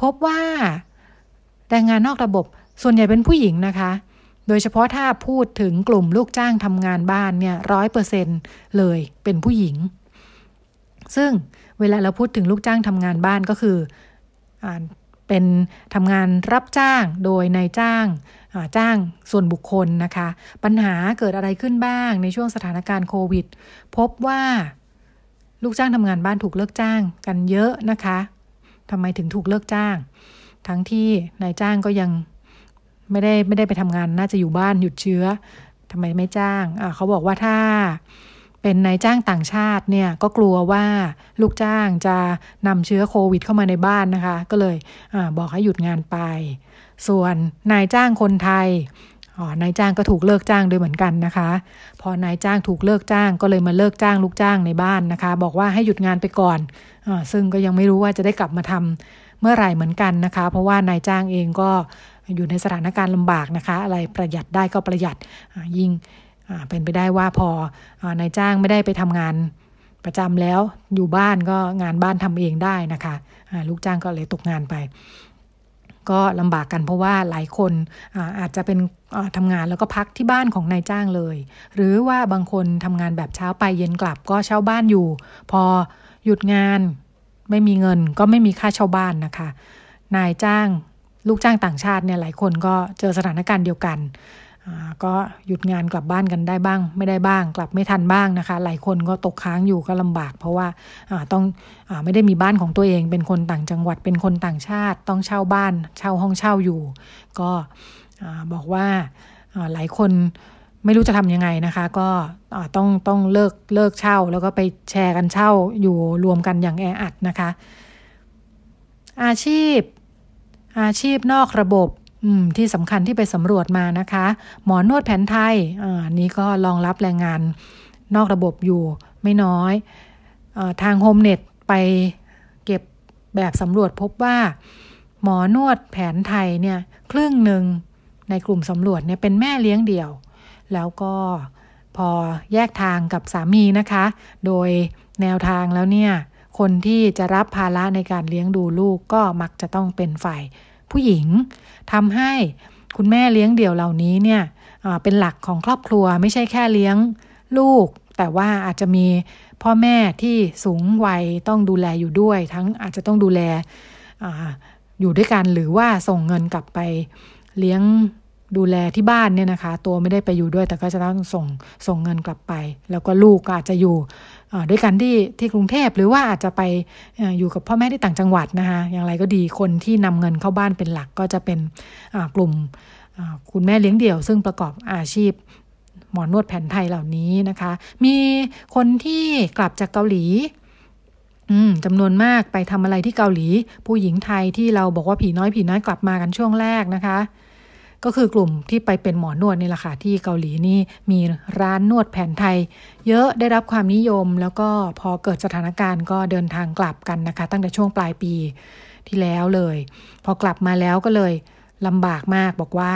พบว่าแรงงานนอกระบบส่วนใหญ่เป็นผู้หญิงนะคะโดยเฉพาะถ้าพูดถึงกลุ่มลูกจ้างทำงานบ้านเนี่ย 100% เลยเป็นผู้หญิงซึ่งเวลาเราพูดถึงลูกจ้างทำงานบ้านก็คือเป็นทำงานรับจ้างโดยนายจ้างจ้างส่วนบุคคลนะคะปัญหาเกิดอะไรขึ้นบ้างในช่วงสถานการณ์โควิดพบว่าลูกจ้างทำงานบ้านถูกเลิกจ้างกันเยอะนะคะทำไมถึงถูกเลิกจ้างทั้งที่นายจ้างก็ยังไม่ได้ไปทำงานน่าจะอยู่บ้านหยุดเชื้อทำไมไม่จ้างเขาบอกว่าถ้าเป็นนายจ้างต่างชาติเนี่ยก็กลัวว่าลูกจ้างจะนำเชื้อโควิดเข้ามาในบ้านนะคะก็เลยบอกให้หยุดงานไปส่วนนายจ้างคนไทยนายจ้างก็ถูกเลิกจ้างด้วยเหมือนกันนะคะพอนายจ้างถูกเลิกจ้างก็เลยมาเลิกจ้างลูกจ้างในบ้านนะคะบอกว่าให้หยุดงานไปก่อนซึ่งก็ยังไม่รู้ว่าจะได้กลับมาทำเมื่อไหร่เหมือนกันนะคะเพราะว่านายจ้างเองก็อยู่ในสถานการณ์ลำบากนะคะอะไรประหยัดได้ก็ประหยัดยิ่ง เป็นไปได้ว่าพอนายจ้างไม่ได้ไปทำงานประจำแล้วอยู่บ้านก็งานบ้านทำเองได้นะคะลูกจ้างก็เลยตกงานไปก็ลำบากกันเพราะว่าหลายคนอาจจะเป็นทำงานแล้วก็พักที่บ้านของนายจ้างเลยหรือว่าบางคนทำงานแบบเช้าไปเย็นกลับก็เช่าบ้านอยู่พอหยุดงานไม่มีเงินก็ไม่มีค่าเช่าบ้านนะคะนายจ้างลูกจ้างต่างชาติเนี่ยหลายคนก็เจอสถานการณ์เดียวกันก็หยุดงานกลับบ้านกันได้บ้างไม่ได้บ้างกลับไม่ทันบ้างนะคะหลายคนก็ตกค้างอยู่ก็ลำบากเพราะว่าต้องไม่ได้มีบ้านของตัวเองเป็นคนต่างจังหวัดเป็นคนต่างชาติต้องเช่าบ้านเช่าห้องเช่าอยู่ก็บอกว่าหลายคนไม่รู้จะทำยังไงนะคะก็ต้องเลิกเช่าแล้วก็ไปแชร์กันเช่าอยู่รวมกันอย่างแออัดนะคะอาชีพนอกระบบที่สำคัญที่ไปสำรวจมานะคะหมอนวดแผนไทยนี้ก็รองรับแรงงานนอกระบบอยู่ไม่น้อยทางโฮมเน็ตไปเก็บแบบสำรวจพบว่าหมอนวดแผนไทยเนี่ยครึ่งหนึ่งในกลุ่มสำรวจเนี่ยเป็นแม่เลี้ยงเดี่ยวแล้วก็พอแยกทางกับสามีนะคะโดยแนวทางแล้วเนี่ยคนที่จะรับภาระในการเลี้ยงดูลูกก็มักจะต้องเป็นฝ่ายผู้หญิงทำให้คุณแม่เลี้ยงเดี่ยวเหล่านี้เนี่ยเป็นหลักของครอบครัวไม่ใช่แค่เลี้ยงลูกแต่ว่าอาจจะมีพ่อแม่ที่สูงวัยต้องดูแลอยู่ด้วยทั้งอาจจะต้องดูแลอยู่ด้วยกันหรือว่าส่งเงินกลับไปเลี้ยงดูแลที่บ้านเนี่ยนะคะตัวไม่ได้ไปอยู่ด้วยแต่ก็จะต้องส่งเงินกลับไปแล้วก็ลูกก็อาจจะอยู่ด้วยกันที่กรุงเทพหรือว่าอาจจะไปอยู่กับพ่อแม่ที่ต่างจังหวัดนะคะอย่างไรก็ดีคนที่นำเงินเข้าบ้านเป็นหลักก็จะเป็นกลุ่มคุณแม่เลี้ยงเดี่ยวซึ่งประกอบอาชีพหมอนวดแผนไทยเหล่านี้นะคะมีคนที่กลับจากเกาหลีจำนวนมากไปทำอะไรที่เกาหลีผู้หญิงไทยที่เราบอกว่าผีน้อยกลับมากันช่วงแรกนะคะก็คือกลุ่มที่ไปเป็นหมอนวดนี่แหละค่ะที่เกาหลีนี่มีร้านนวดแผนไทยเยอะได้รับความนิยมแล้วก็พอเกิดสถานการณ์ก็เดินทางกลับกันนะคะตั้งแต่ช่วงปลายปีที่แล้วเลยพอกลับมาแล้วก็เลยลำบากมากบอกว่า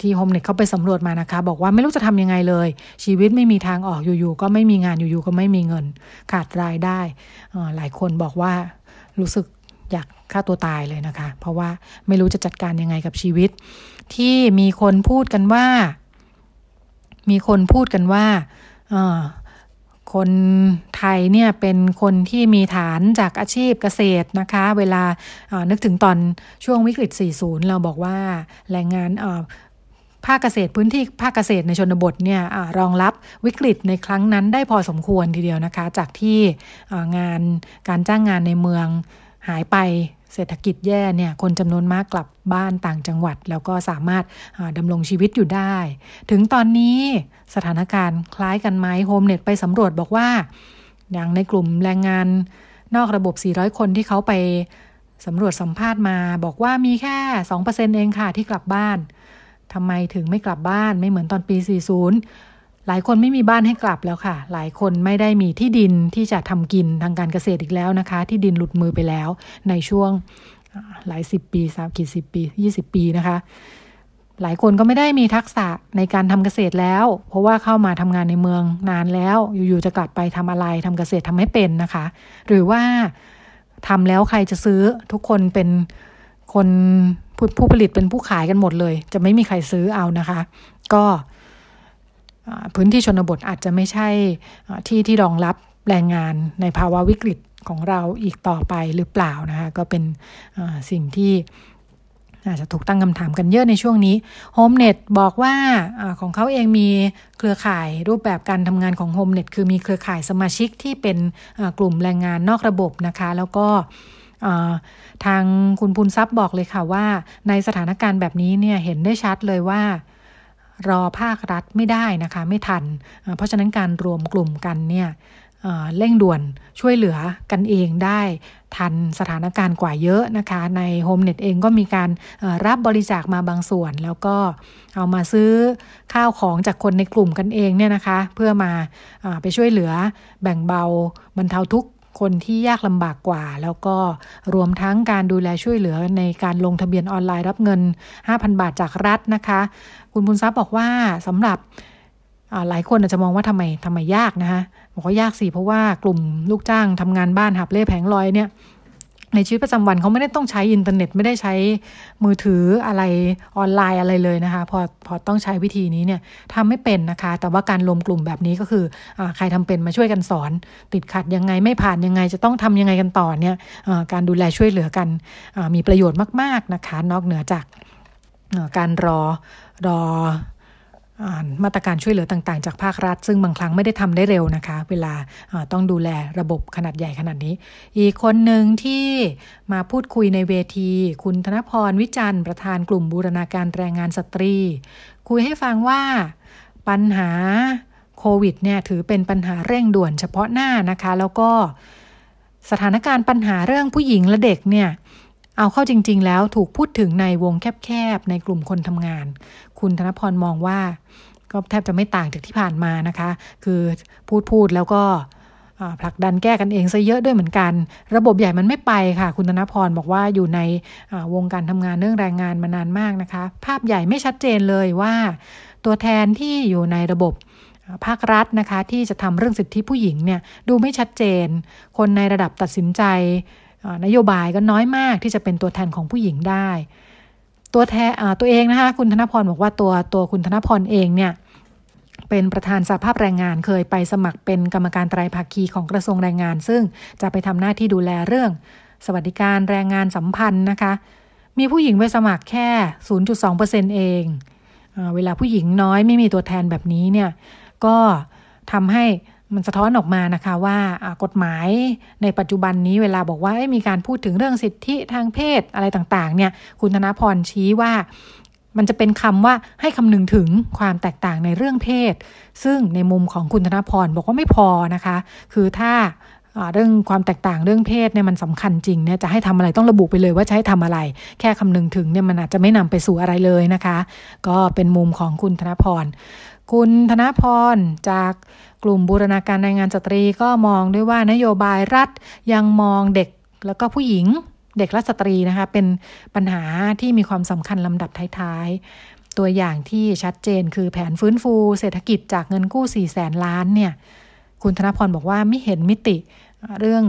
ที่โฮมเน็ตเขาไปสำรวจมานะคะบอกว่าไม่รู้จะทำยังไงเลยชีวิตไม่มีทางออกอยู่ๆก็ไม่มีงานอยู่ๆก็ไม่มีเงินขาดรายได้หลายคนบอกว่ารู้สึกอยากฆ่าตัวตายเลยนะคะเพราะว่าไม่รู้จะจัดการยังไงกับชีวิตที่มีคนพูดกันว่าคนไทยเนี่ยเป็นคนที่มีฐานจากอาชีพเกษตรนะคะเวลานึกถึงตอนช่วงวิกฤต40เราบอกว่าแรงงานภาคเกษตรพื้นที่ภาคเกษตรในชนบทเนี่ยรองรับวิกฤตในครั้งนั้นได้พอสมควรทีเดียวนะคะจากที่งานการจ้างงานในเมืองหายไปเศรษฐกิจแย่เนี่ยคนจำนวนมากกลับบ้านต่างจังหวัดแล้วก็สามารถดำรงชีวิตอยู่ได้ถึงตอนนี้สถานการณ์คล้ายกันไหมโฮมเน็ตไปสำรวจบอกว่าอย่างในกลุ่มแรงงานนอกระบบ400คนที่เขาไปสำรวจสัมภาษณ์มาบอกว่ามีแค่ 2% เองค่ะที่กลับบ้านทำไมถึงไม่กลับบ้านไม่เหมือนตอนปี40หลายคนไม่มีบ้านให้กลับแล้วค่ะหลายคนไม่ได้มีที่ดินที่จะทำกินทางการเกษตรอีกแล้วนะคะที่ดินหลุดมือไปแล้วในช่วงหลายสิบปี20 ปีนะคะหลายคนก็ไม่ได้มีทักษะในการทำเกษตรแล้วเพราะว่าเข้ามาทำงานในเมืองนานแล้วอยู่ๆจะกลับไปทำอะไรทำเกษตรทำไม่เป็นนะคะหรือว่าทำแล้วใครจะซื้อทุกคนเป็นคนผู้ผลิตเป็นผู้ขายกันหมดเลยจะไม่มีใครซื้อเอานะคะก็พื้นที่ชนบทอาจจะไม่ใช่ที่ที่รองรับแรงงานในภาวะวิกฤตของเราอีกต่อไปหรือเปล่านะคะก็เป็นสิ่งที่อาจจะถูกตั้งคำถามกันเยอะในช่วงนี้โฮมเน็ตบอกว่าของเขาเองมีเครือข่ายรูปแบบการทำงานของโฮมเน็ตคือมีเครือข่ายสมาชิกที่เป็นกลุ่มแรงงานนอกระบบนะคะแล้วก็ทางคุณพูนทรัพย์บอกเลยค่ะว่าในสถานการณ์แบบนี้เนี่ยเห็นได้ชัดเลยว่ารอภาครัฐไม่ได้นะคะไม่ทันเพราะฉะนั้นการรวมกลุ่มกันเนี่ยเร่งด่วนช่วยเหลือกันเองได้ทันสถานการณ์กว่าเยอะนะคะในโฮมเน็ตเองก็มีการรับบริจาคมาบางส่วนแล้วก็เอามาซื้อข้าวของจากคนในกลุ่มกันเองเนี่ยนะคะเพื่อมาไปช่วยเหลือแบ่งเบาบรรเทาทุกข์คนที่ยากลำบากกว่าแล้วก็รวมทั้งการดูแลช่วยเหลือในการลงทะเบียนออนไลน์รับเงิน 5,000 บาทจากรัฐนะคะคุณบุญทรัพย์บอกว่าสำหรับ หลายคนอาจจะมองว่าทำไมยากนะคะบอกว่ายากสิเพราะว่ากลุ่มลูกจ้างทำงานบ้านหาบเล่แผงลอยเนี่ยในชีวิตประจำวันเขาไม่ได้ต้องใช้อินเทอร์เน็ตไม่ได้ใช้มือถืออะไรออนไลน์อะไรเลยนะคะพอต้องใช้วิธีนี้เนี่ยทำไม่เป็นนะคะแต่ว่าการรวมกลุ่มแบบนี้ก็คือใครทำเป็นมาช่วยกันสอนติดขัดยังไงไม่ผ่านยังไงจะต้องทำยังไงกันต่อเนี่ยการดูแลช่วยเหลือกันมีประโยชน์มากๆนะคะนอกเหนือจากการรอมาตรการช่วยเหลือต่างๆจากภาครัฐซึ่งบางครั้งไม่ได้ทำได้เร็วนะคะเวลาต้องดูแลระบบขนาดใหญ่ขนาดนี้อีกคนหนึ่งที่มาพูดคุยในเวทีคุณธนพรวิจันทร์ประธานกลุ่มบูรณาการแรงงานสตรีคุยให้ฟังว่าปัญหาโควิดเนี่ยถือเป็นปัญหาเร่งด่วนเฉพาะหน้านะคะแล้วก็สถานการณ์ปัญหาเรื่องผู้หญิงและเด็กเนี่ยเอาเข้าจริงๆแล้วถูกพูดถึงในวงแคบๆในกลุ่มคนทำงานคุณธนพรมองว่าก็แทบจะไม่ต่างจากที่ผ่านมานะคะคือพูดแล้วก็ผลักดันแก้กันเองซะเยอะด้วยเหมือนกันระบบใหญ่มันไม่ไปค่ะคุณธนพรบอกว่าอยู่ในวงการทำงานเรื่องแรงงานมานานมากนะคะภาพใหญ่ไม่ชัดเจนเลยว่าตัวแทนที่อยู่ในระบบภาครัฐนะคะที่จะทำเรื่องสิทธิผู้หญิงเนี่ยดูไม่ชัดเจนคนในระดับตัดสินใจนโยบายก็น้อยมากที่จะเป็นตัวแทนของผู้หญิงได้ตัวเองนะคะคุณธนพรบอกว่าตัวคุณธนพรเองเนี่ยเป็นประธานสหภาพแรงงานเคยไปสมัครเป็นกรรมการไตรภาคีของกระทรวงแรงงานซึ่งจะไปทำหน้าที่ดูแลเรื่องสวัสดิการแรงงานสัมพันธ์นะคะมีผู้หญิงไปสมัครแค่ 0.2% เองเวลาผู้หญิงน้อยไม่มีตัวแทนแบบนี้เนี่ยก็ทำให้มันสะท้อนออกมานะคะว่ากฎหมายในปัจจุบันนี้เวลาบอกว่ามีการพูดถึงเรื่องสิทธิทางเพศอะไรต่างๆเนี่ยคุณธนพรชี้ว่ามันจะเป็นคำว่าให้คำนึงถึงความแตกต่างในเรื่องเพศซึ่งในมุมของคุณธนพรบอกว่าไม่พอนะคะคือถ้าเรื่องความแตกต่างเรื่องเพศเนี่ยมันสำคัญจริงเนี่ยจะให้ทำอะไรต้องระบุไปเลยว่าจะให้ทำอะไรแค่คำนึงถึงเนี่ยมันอาจจะไม่นำไปสู่อะไรเลยนะคะก็เป็นมุมของคุณธนพรจากกลุ่มบูรณาการแรงงานสตรีก็มองด้วยว่านโยบายรัฐยังมองเด็กแล้วก็ผู้หญิงเด็กและสตรีนะคะเป็นปัญหาที่มีความสำคัญลำดับท้ายๆตัวอย่างที่ชัดเจนคือแผนฟื้นฟูเศรษฐกิจจากเงินกู้ 400,000 ล้านเนี่ยคุณธนพรบอกว่าไม่เห็นมิติเรื่อง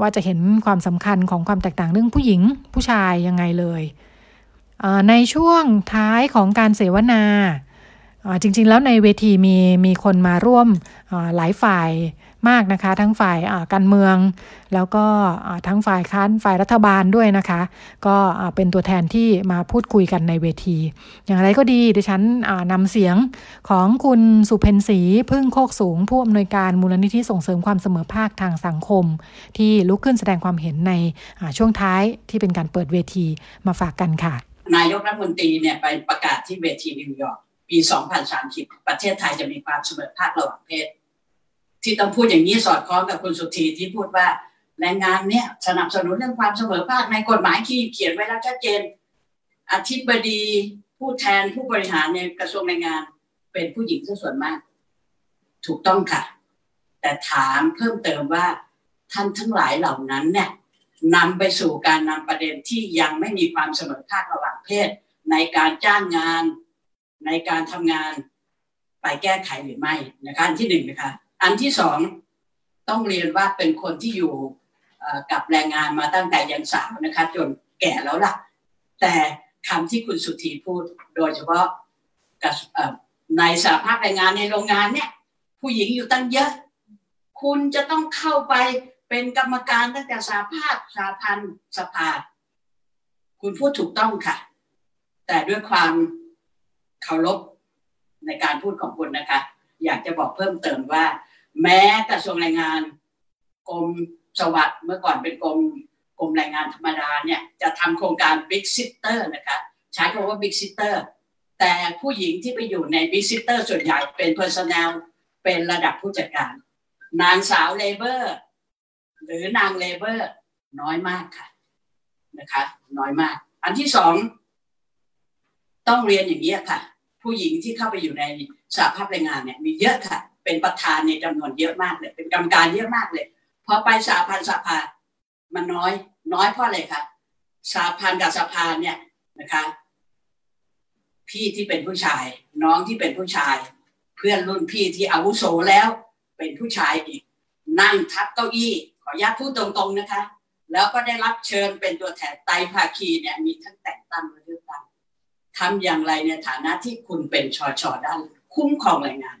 ว่าจะเห็นความสำคัญของความแตกต่างเรื่องผู้หญิงผู้ชายยังไงเลยในช่วงท้ายของการเสวนาจริงๆแล้วในเวทีมีคนมาร่วมหลายฝ่ายมากนะคะทั้งฝ่ายการเมืองแล้วก็ทั้งฝ่ายค้านฝ่ายรัฐบาลด้วยนะคะก็เป็นตัวแทนที่มาพูดคุยกันในเวทีอย่างไรก็ดีดิฉันนำเสียงของคุณสุเพ็ญศรีพึ่งโคกสูงผู้อำนวยการมูลนิธิส่งเสริมความเสมอภาคทางสังคมที่ลุกขึ้นแสดงความเห็นในช่วงท้ายที่เป็นการเปิดเวทีมาฝากกันค่ะนายกรัฐมนตรีเนี่ยไปประกาศที่เวทีนิวยอร์กปี2030ประเทศไทยจะมีความเสมอภาคระหว่างเพศที่ต้องพูดอย่างนี้สอดคล้องกับคุณสุธีที่พูดว่าแรงงานเนี่ยสนับสนุนเรื่องความเสมอภาคในกฎหมายที่เขียนไว้แล้วชัดเจนอธิบดีผู้แทนผู้บริหารในกระทรวงแรงงานเป็นผู้หญิงส่วนมากถูกต้องค่ะแต่ถามเพิ่มเติมว่าท่านทั้งหลายเหล่านั้นเนี่ยนำไปสู่การนำประเด็นที่ยังไม่มีความเสมอภาคระหว่างเพศในการจ้างงานในการทำงานไปแก้ไขหรือไม่นะคะอันที่หนึ่งนะคะอันที่สองต้องเรียนว่าเป็นคนที่อยู่กับแรงงานมาตั้งแต่ยังสาวนะคะจนแก่แล้วล่ะแต่คำที่คุณสุธีพูดโดยเฉพาะในสหภาพแรงงานในโรงงานเนี่ยผู้หญิงอยู่ตั้งเยอะคุณจะต้องเข้าไปเป็นกรรมการตั้งแต่สหภาพสหพันธ์สภาคุณพูดถูกต้องค่ะแต่ด้วยความเคารพในการพูดของคุณนะคะอยากจะบอกเพิ่มเติมว่าแม้กระทรวงแรงงานกรมสวัสดิ์เมื่อก่อนเป็นกรมแรงงานธรรมดาเนี่ยจะทำโครงการ Big Sitter นะคะใช้คำว่า Big Sitter แต่ผู้หญิงที่ไปอยู่ใน Big Sitter ส่วนใหญ่เป็น Personnel เป็นระดับผู้จัดการนางสาว Labor หรือนาง Labor น้อยมากค่ะนะคะน้อยมากอันที่สองต้องเรียนอย่างนี้ค่ะผู้หญิงที่เข้าไปอยู่ในสหภาพแรงงานเนี่ยมีเยอะค่ะเป็นประธานในจำนวนเยอะมากเลยเป็นกรรมการเยอะมากเลยพอไปสหพันธ์สภามันน้อยเพราะอะไรคะสหพันธ์กับสภาเนี่ยนะคะพี่ที่เป็นผู้ชายน้องที่เป็นผู้ชาย เพื่อนรุ่นพี่ที่อาวุโสแล้วเป็นผู้ชายอีกนั่งทับเก้าอี้ขออนุญาตพูดตรงๆนะคะแล้วก็ได้รับเชิญเป็นตัวแทนไตรภาคีเนี่ยมีทั้งแต่งตั้งและเลือกตั้งทำอย่างไรในฐานะที่คุณเป็นชช.ด้านคุ้มครองแรงงาน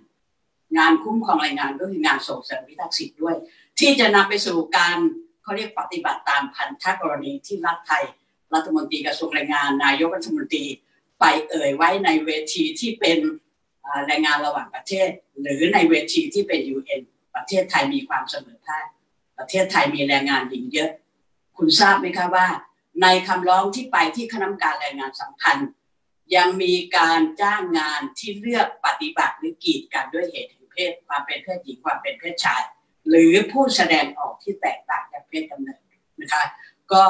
งานคุ้มครองแรงงานก็คืองานส่งเสริมวิทักษ์สิทธิ์ด้วยที่จะนำไปสู่การเขาเรียกปฏิบัติตามพันธกรณีที่รัฐไทยรัฐมนตรีกระทรวงแรงงานนายกรัฐมนตรีไปเอ่ยไว้ในเวทีที่เป็นแรงงานระหว่างประเทศหรือในเวทีที่เป็น UN ประเทศไทยมีความเสมอภาคประเทศไทยมีแรงงานหญิงเยอะคุณทราบไหมคะว่าในคำร้องที่ไปที่คณะกรรมการแรงงานสัมพันธ์ยังมีการจ้างงานที่เลือกปฏิบัติหรือกีดกันด้วยเหตุแห่งเพศความเป็นเพศหญิงความเป็นเพศชายหรือผู้แสดงออกที่แตกต่างจากเพศกำเนิดนะคะก็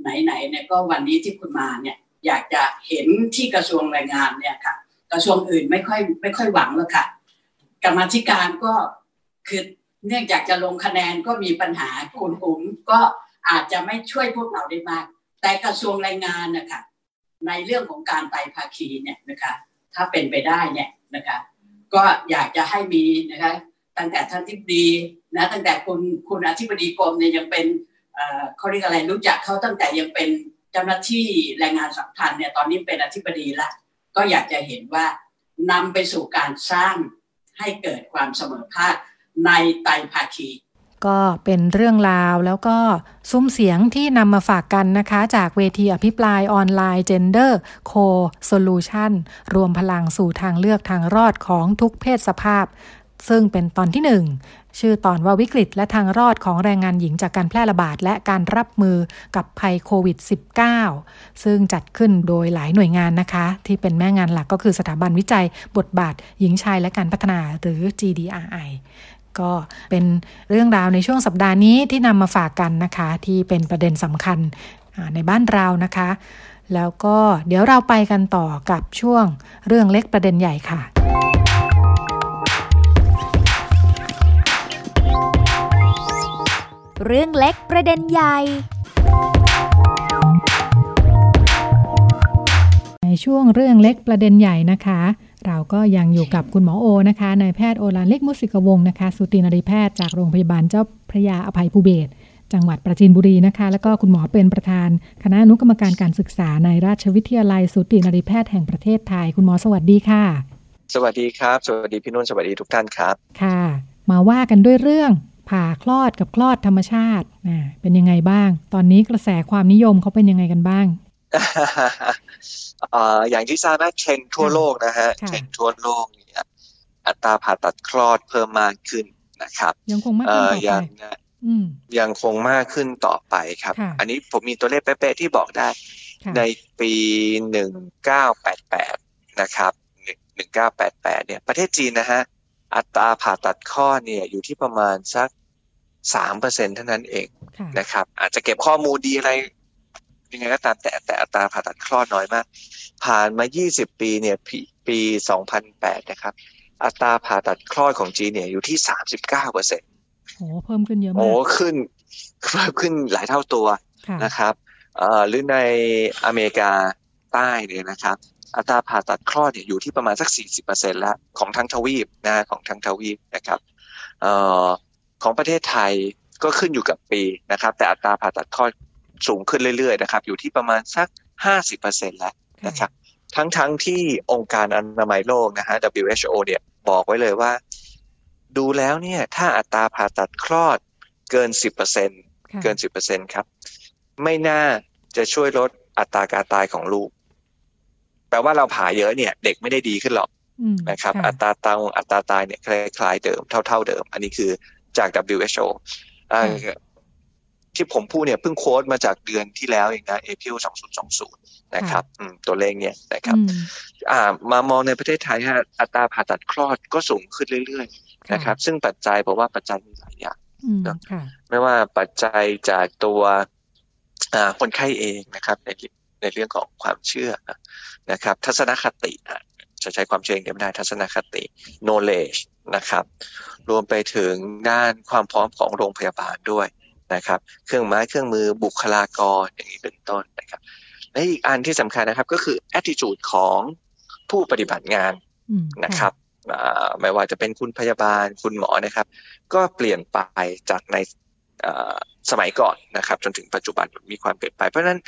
ไหนๆเนี่ยก็วันนี้ที่คุณมาเนี่ยอยากจะเห็นที่กระทรวงแรงงานเนี่ยค่ะกระทรวงอื่นไม่ค่อยหวังแล้วค่ะกรรมาธิการก็คือเนื่องจากจะลงคะแนนก็มีปัญหาคุณอุ๋มก็อาจจะไม่ช่วยพวกเราได้มากแต่กระทรวงแรงงานนะคะในเรื่องของการไตรภาคีเนี่ยนะคะถ้าเป็นไปได้เนี่ยนะคะก็อยากจะให้มีนะคะตั้งแต่ท่านอธิบดีนะตั้งแต่คุณอธิบดีกรมเนี่ยยังเป็นเขาเรียกอะไรรู้จักเขาตั้งแต่ยังเป็นเจ้าหน้าที่แรงงานสัมพันธ์เนี่ยตอนนี้เป็นอธิบดีละก็อยากจะเห็นว่านำไปสู่การสร้างให้เกิดความเสมอภาคในไตรภาคีก็เป็นเรื่องราวแล้วก็ซุ้มเสียงที่นำมาฝากกันนะคะจากเวทีอภิปรายออนไลน์ Gender Co-Solution รวมพลังสู่ทางเลือกทางรอดของทุกเพศสภาพซึ่งเป็นตอนที่1ชื่อตอนว่าวิกฤตและทางรอดของแรงงานหญิงจากการแพร่ระบาดและการรับมือกับภัยโควิด -19 ซึ่งจัดขึ้นโดยหลายหน่วยงานนะคะที่เป็นแม่งานหลักก็คือสถาบันวิจัยบทบาทหญิงชายและการพัฒนาหรือ GDRIก็เป็นเรื่องราวในช่วงสัปดาห์นี้ที่นำมาฝากกันนะคะที่เป็นประเด็นสำคัญในบ้านเรานะคะแล้วก็เดี๋ยวเราไปกันต่อกับช่วงเรื่องเล็กประเด็นใหญ่ค่ะเรื่องเล็กประเด็นใหญ่ในช่วงเรื่องเล็กประเด็นใหญ่นะคะเราก็ยังอยู่กับคุณหมอโอนะคะนายแพทย์โอฬารเล็กมุสิกวงศ์นะคะสูตินรีแพทย์จากโรงพยาบาลเจ้าพระยาอภัยภูเบศรจังหวัดปราจีนบุรีนะคะแล้วก็คุณหมอเป็นประธานคณะอนุกรรมการการศึกษาในราชวิทยาลัยสูตินรีแพทย์แห่งประเทศไทยคุณหมอสวัสดีค่ะสวัสดีครับสวัสดีพี่นุ่นสวัสดีทุกท่านครับค่ะมาว่ากันด้วยเรื่องผ่าคลอดกับคลอดธรรมชาติเป็นยังไงบ้างตอนนี้กระแสความนิยมเขาเป็นยังไงกันบ้างอย่างที่ทราบนะเทรนทั่วโลกนะฮะเทรนทั่วโลกเนี่ยอัตราผ่าตัดคลอดเพิ่มมากขึ้นนะครับยังคงมากขึ้นต่อไปยังคงมากขึ้นต่อไปครับอันนี้ผมมีตัวเลขเป๊ะๆที่บอกได้ในปี1988นะครับ1988เนี่ยประเทศจีนนะฮะอัตราผ่าตัดคลอดเนี่ยอยู่ที่ประมาณสัก 3% เท่านั้นเองนะครับอาจจะเก็บข้อมูลดีอะไรยังไงก็ตามแต่อัตราผ่าตัดคลอดน้อยมากผ่านมา20ปีเนี่ยปี2008นะครับอัตราผ่าตัดคลอดของจีนเนี่ยอยู่ที่ 39% โอ้เพิ่มขึ้นเยอะมากโอ้เพิ่มขึ้นหลายเท่าตัวนะครับหรือในอเมริกาใต้เนี่ยนะครับอัตราผ่าตัดคลอดเนี่ยอยู่ที่ประมาณสัก 40% แล้วของทั้งทวีปนะของทั้งทวีปนะครับของประเทศไทยก็ขึ้นอยู่กับปีนะครับแต่อัตราผ่าตัดคลอดสูงขึ้นเรื่อยๆนะครับอยู่ที่ประมาณสัก 50% แล้วนะครับทั้งๆที่องค์การอนามัยโลกนะฮะ WHO เนี่ยบอกไว้เลยว่าดูแล้วเนี่ยถ้าอัตราผ่าตัดคลอดเกิน 10% ครับไม่น่าจะช่วยลดอัตราการตายของลูกแปลว่าเราผ่าเยอะเนี่ยเด็กไม่ได้ดีขึ้นหรอกนะครับอัตราตายเนี่ยคล้ายๆเดิมเท่าๆเดิมอันนี้คือจาก WHO ที่ผมพูดเนี่ยเพิ่งโค้ดมาจากเดือนที่แล้วเองนะ April 2020นะครับตัวเลขเนี่ยนะครับมามองในประเทศไทยฮะอัตราผ่าตัดคลอดก็สูงขึ้นเรื่อยๆนะครับซึ่งปัจจัยผมว่าปัจจัยมีหลายอย่างนะไม่ว่าปัจจัยจากตัวคนไข้เองนะครับในเรื่องของความเชื่อนะครับทัศนคติจะใช้ความเชื่อเองไม่ได้ทัศนคติ knowledge นะครับรวมไปถึงด้านความพร้อมของโรงพยาบาลด้วยนะครับเครื่องไม้เครื่องมือบุคลากรอย่างนี้เป็นต้นนะครับและอีกอันที่สำคัญนะครับก็คือ attitude ของผู้ปฏิบัติงานนะครับ ไม่ว่าจะเป็นคุณพยาบาลคุณหมอนะครับก็เปลี่ยนไปจากในสมัยก่อนนะครับจนถึงปัจจุบันมีความเปลี่ยนไปเพราะฉะนั้น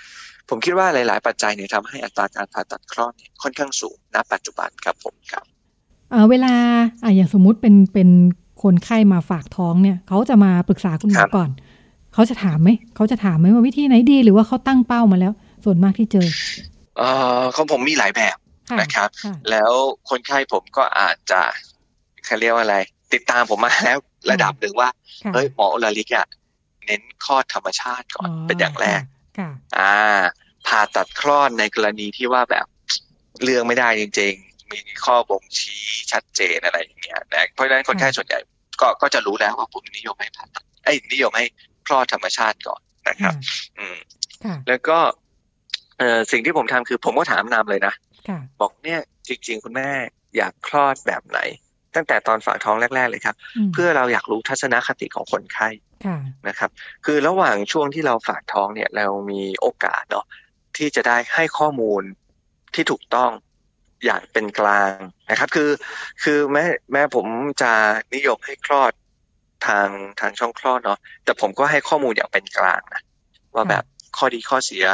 ผมคิดว่าหลายๆปัจจัยเนี่ยทำให้อัตราการผ่าตัดคลอดเนี่ยค่อนข้างสูงณปัจจุบันครับผมครับเวลาอย่างสมมุติเป็นคนไข้มาฝากท้องเนี่ยเขาจะมาปรึกษาคุณหมอก่อนเขาจะถามไหมว่าวิธีไหนดีหรือว่าเขาตั้งเป้ามาแล้วส่วนมากที่เจอของผมมีหลายแบบนะครับแล้วคนไข้ผมก็อาจจะเขาเรียกว่าอะไรติดตามผมมาแล้วระดับหนึ่งว่าเฮ้ยหมออุลาลิกอะเน้นคลอดธรรมชาติก่อนเป็นอย่างแรกผ่าตัดคลอดในกรณีที่ว่าแบบเลือกไม่ได้จริงๆมีข้อบ่งชี้ชัดเจนอะไรอย่างเงี้ยนะเพราะฉะนั้นคนไข้ส่วนใหญ่ก็จะรู้แล้วว่าผมนิยมให้ผ่าตัดนิยมให้คลอดธรรมชาติก่อนนะครับแล้วก็สิ่งที่ผมทำคือผมก็ถามนำเลยนะบอกเนี่ยจริงๆคุณแม่อยากคลอดแบบไหนตั้งแต่ตอนฝากท้องแรกๆเลยครับเพื่อเราอยากรู้ทัศนคติของคนไข้นะครับคือระหว่างช่วงที่เราฝากท้องเนี่ยเรามีโอกาสเนาะที่จะได้ให้ข้อมูลที่ถูกต้องอย่างเป็นกลางนะครับคือแม่ผมจะนิยมให้คลอดทางช่องคลอดเนาะแต่ผมก็ให้ข้อมูลอย่างเป็นกลางนะว่าแบบข้อดีข้อเสีย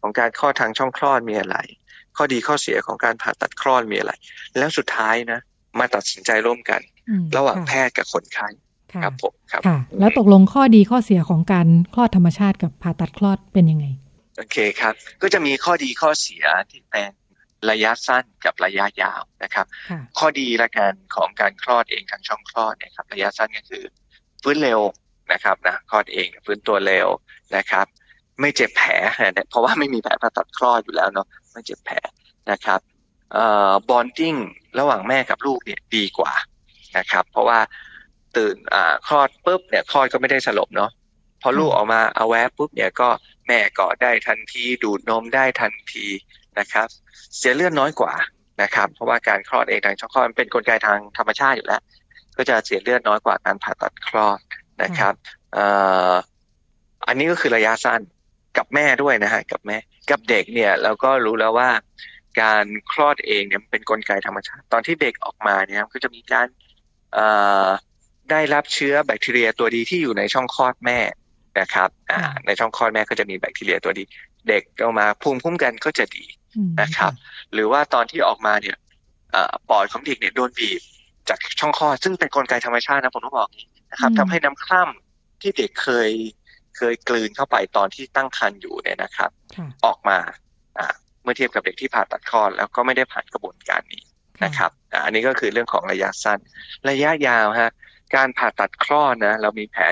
ของการคลอดทางช่องคลอดมีอะไรข้อดีข้อเสียของการผ่าตัดคลอดมีอะไรแล้วสุดท้ายนะมาตัดสินใจร่วมกันระหว่างแพทย์กับคนไข้ครับผมครับแล้วตกลงข้อดีข้อเสียของการคลอดธรรมชาติกับผ่าตัดคลอดเป็นยังไงโอเคครับก็จะมีข้อดีข้อเสียที่เป็นระยะสั้นกับระยะยาวนะครับข้อดีละกันของการคลอดเองทางช่องคลอดเนี่ยครับระยะสั้นก็คือฟื้นเร็วนะครับนะคลอดเองฟื้นตัวเร็วนะครับไม่เจ็บแผลเนี่ยเพราะว่าไม่มีแผลผ่าตัดคลอดอยู่แล้วเนาะไม่เจ็บแผลนะครับบอนดิ้งระหว่างแม่กับลูกเนี่ยดีกว่านะครับเพราะว่าตื่นคลอดปุ๊บเนี่ยคลอดก็ไม่ได้สลบเนาะพอลูกออกมาเอาแวบปุ๊บเนี่ยก็แม่กอดได้ทันทีดูดนมได้ทันทีนะครับเสียเลือดน้อยกว่านะครับเพราะว่าการคลอดเองทางช่องคลอดมันเป็นกลไกทางธรรมชาติอยู่แล้วก็จะเสียเลือดน้อยกว่าการผ่าตัดคลอดนะครับอันนี้ก็คือระยะสั้นกับแม่ด้วยนะฮะกับแม่กับเด็กเนี่ยเราก็รู้แล้วว่าการคลอดเองเนี่ยมันเป็นกลไกธรรมชาติตอนที่เด็กออกมาเนี่ยก็จะมีการได้รับเชื้อแบคทีเรียตัวดีที่อยู่ในช่องคลอดแม่นะครับในช่องคลอดแม่ก็จะมีแบคทีเรียตัวดีเด็กออกมาภูมิคุ้มกันก็จะดีนะครับหรือว่าตอนที่ออกมาเนี่ยปอดของเด็กเนี่ยโดนบีบจากช่องคลอดซึ่งเป็นกลไกธรรมชาตินะผมต้องบอกนะครับทำให้น้ำคร่ำที่เด็กเคยกลืนเข้าไปตอนที่ตั้งครรภ์อยู่เนี่ยนะครับออกมาเมื่อเทียบกับเด็กที่ผ่าตัดคลอดแล้วก็ไม่ได้ผ่านกระบวนการนี้นะครับอันนี้ก็คือเรื่องของระยะสั้นระยะยาวฮะการผ่าตัดคลอดนะเรามีแผล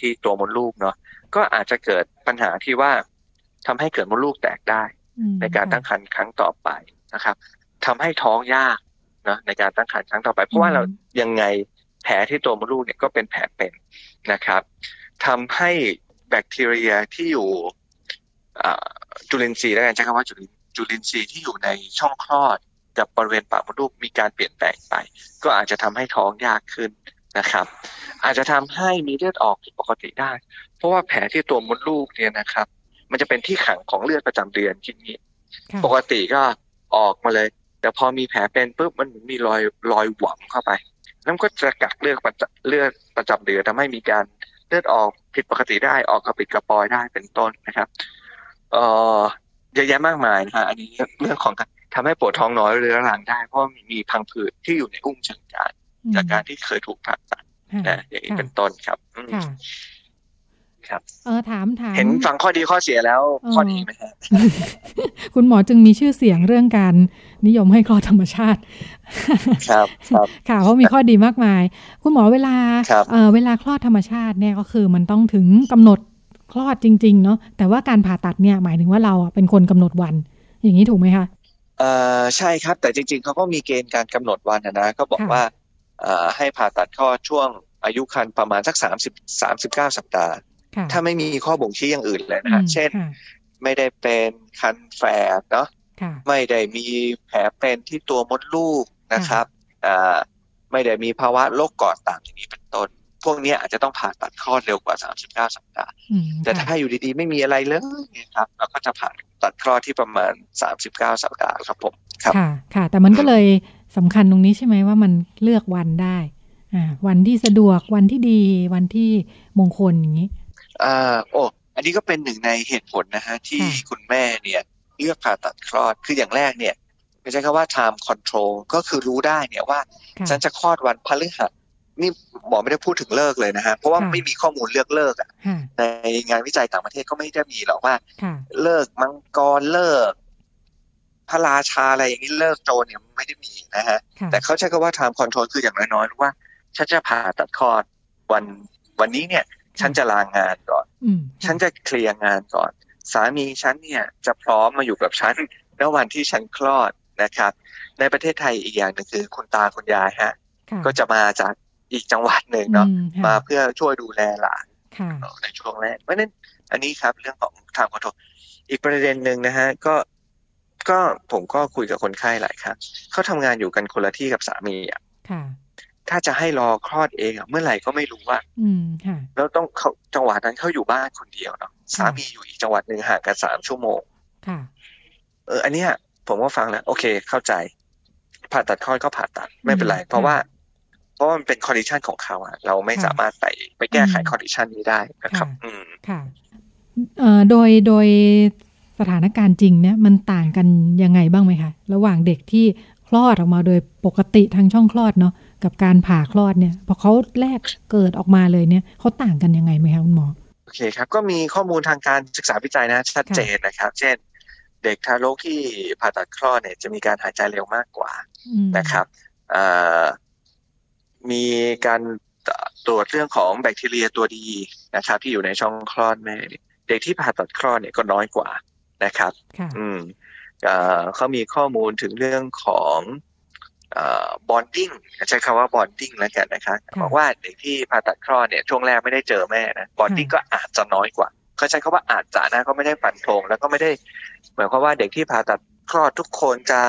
ที่ตัวมดลูกเนาะก็อาจจะเกิดปัญหาที่ว่าทำให้เกิดมดลูกแตกได้ในการตั้งครรภ์ครั้งต่อไปนะครับทำให้ท้องยากเนาะในการตั้งครรภ์ครั้งต่อไปเพราะว่าเรายังไงแผลที่ตัวมดลูกเนี่ยก็เป็นแผลเป็นนะครับทำให้แบคทีเรียที่อยู่จุลินทรีย์แล้วกันใช้คำว่าจุลินทรีย์ที่อยู่ในช่องคลอดกับบริเวณปากมดลูกมีการเปลี่ยนแปลงไปก็อาจจะทำให้ท้องยากขึ้นนะครับอาจจะทำให้มีเลือดออกผิดปกติได้เพราะว่าแผลที่ตัวมดลูกเนี่ยนะครับมันจะเป็นที่ขังของเลือดประจำเดือนที่นี้ปกติก็ออกมาเลยแต่พอมีแผลเป็นปุ๊บมันมีรอยหวมเข้าไปแล้วก็จะกักเลือดประจำเดือนทำให้มีการเลือดออกผิดปกติได้ออกกระปิดกระปอยได้เป็นต้นนะครับเยอะแยะมากมายนะฮะอันนี้เรื่องของทำให้ปวดท้องน้อยเรื้อรังได้เพราะมีพังผืดที่อยู่ในอุ้งเชิงกรานจากการที่เคยถูกผ่าตัดนะอย่างนี้เป็นต้นครับครับถามเห็นฟังข้อดีข้อเสียแล้วข้อดีไหมครับคุณหมอจึงมีชื่อเสียงเรื่องการนิยมให้คลอดธรรมชาติครับครับค่ะเพราะมีข้อดีมากมายคุณหมอเวลาคลอดธรรมชาติเนี่ยก็คือมันต้องถึงกำหนดคลอดจริงๆเนาะแต่ว่าการผ่าตัดเนี่ยหมายถึงว่าเราเป็นคนกำหนดวันอย่างนี้ถูกไหมคะใช่ครับแต่จริงๆเขาก็มีเกณฑ์การกำหนดวันนะก็บอกว่าให้ผ่าตัดคลอดช่วงอายุครรภ์ประมาณสัก39สัปดาห์ถ้าไม่มีข้อบ่งชี้อย่างอื่นเลยนะเช่นไม่ได้เป็นคันแฝดเนาะไม่ได้มีแผลเป็นที่ตัวมดลูกนะครับไม่ได้มีภาวะโรคกอดต่างอย่างนี้เป็นต้นพวกนี้อาจจะต้องผ่าตัดคลอดเร็วกว่า39สัปดาห์แต่ถ้าอยู่ดีๆไม่มีอะไรเลยนะครับเราก็จะผ่าตัดคลอดที่ประมาณ39สัปดาห์ครับผมค่ะค่ะแต่มันก็เลย สำคัญตรงนี้ใช่ไหมว่ามันเลือกวันได้วันที่สะดวกวันที่ดีวันที่มงคลอย่างนี้อันนี้ก็เป็นหนึ่งในเหตุผลนะฮะที่คุณแม่เนี่ยเลือกผ่าตัดคลอดคืออย่างแรกเนี่ยไม่ใช่คำว่า time control ก็คือรู้ได้เนี่ยว่าฉันจะคลอดวันพฤหัสนี่หมอไม่ได้พูดถึงเลิกเลยนะฮะเพราะว่าไม่มีข้อมูลเลือกเลิกในงานวิจัยต่างประเทศก็ไม่ได้มีหรอกว่าเลิกมังกรเลิกพระราชาอะไรอย่างนี้เลิกโจรเนี่ยไม่ได้มีนะฮะแต่เขาใช้คำว่า time control คืออย่างน้อยๆรู้ว่าฉันจะผ่าตัดคลอดวันนี้เนี่ยฉันจะลางานก่อนฉันจะเคลียร์งานก่อนสามีฉันเนี่ยจะพร้อมมาอยู่กับฉันในวันที่ฉันคลอดนะครับในประเทศไทยอีกอย่างนึงคือคุณตาคุณยายฮะก็จะมาจากอีกจังหวัดหนึ่งเนาะมาเพื่อช่วยดูแลหลานในช่วงแรกเพราะนั้นอันนี้ครับเรื่องของทางคอนโทรลอีกประเด็นหนึ่งนะฮะก็ผมก็คุยกับคนไข้หลายครั้งเขาทำงานอยู่กันคนละที่กับสามีอ่ะถ้าจะให้รอคลอดเองเมื่อไหร่ก็ไม่รู้ว่าแล้วต้องเขาจังหวัดนั้นเขาอยู่บ้านคนเดียวเนาะสามีอยู่อีกจังหวัดหนึ่งห่างกัน3 ชั่วโมงอันเนี้ยผมก็ฟังแล้วโอเคเข้าใจผ่าตัดคลอดก็ผ่าตัดไม่เป็นไรเพราะว่ามันเป็นคอนดิชันของเขาอะเราไม่สามารถไปแก้ไขคอนดิชันนี้ได้นะครับค่ะโดยสถานการณ์จริงเนี่ยมันต่างกันยังไงบ้างไหมคะระหว่างเด็กที่คลอดออกมาโดยปกติทางช่องคลอดเนาะกับการผ่าคลอดเนี่ยพอเขาแรกเกิดออกมาเลยเนี่ยเขาต่างกันยังไงไหมคะคุณหมอโอเคครับก็มีข้อมูลทางการศึกษาวิจัยนะชัดเจนนะครับเช่นเด็กทารกที่ผ่าตัดคลอดเนี่ยจะมีการหายใจเร็วมากกว่านะครับมีการตรวจเรื่องของแบคทีเรียตัวดีนะครับที่อยู่ในช่องคลอดแม่เด็กที่ผ่าตัดคลอดเนี่ยก็น้อยกว่านะครับเขามีข้อมูลถึงเรื่องของbonding ใช้คำว่า bonding แล้วกันนะครับบอกว่าเด็กที่ผ่าตัดคลอดเนี่ยช่วงแรกไม่ได้เจอแม่นะ bonding ก็อาจจะน้อยกว่าเขาใช้คำว่าอาจจะนะก็ไม่ได้ฟันธงแล้วก็ไม่ได้หมายความว่าเด็กที่ผ่าตัดคลอดทุกคนจะ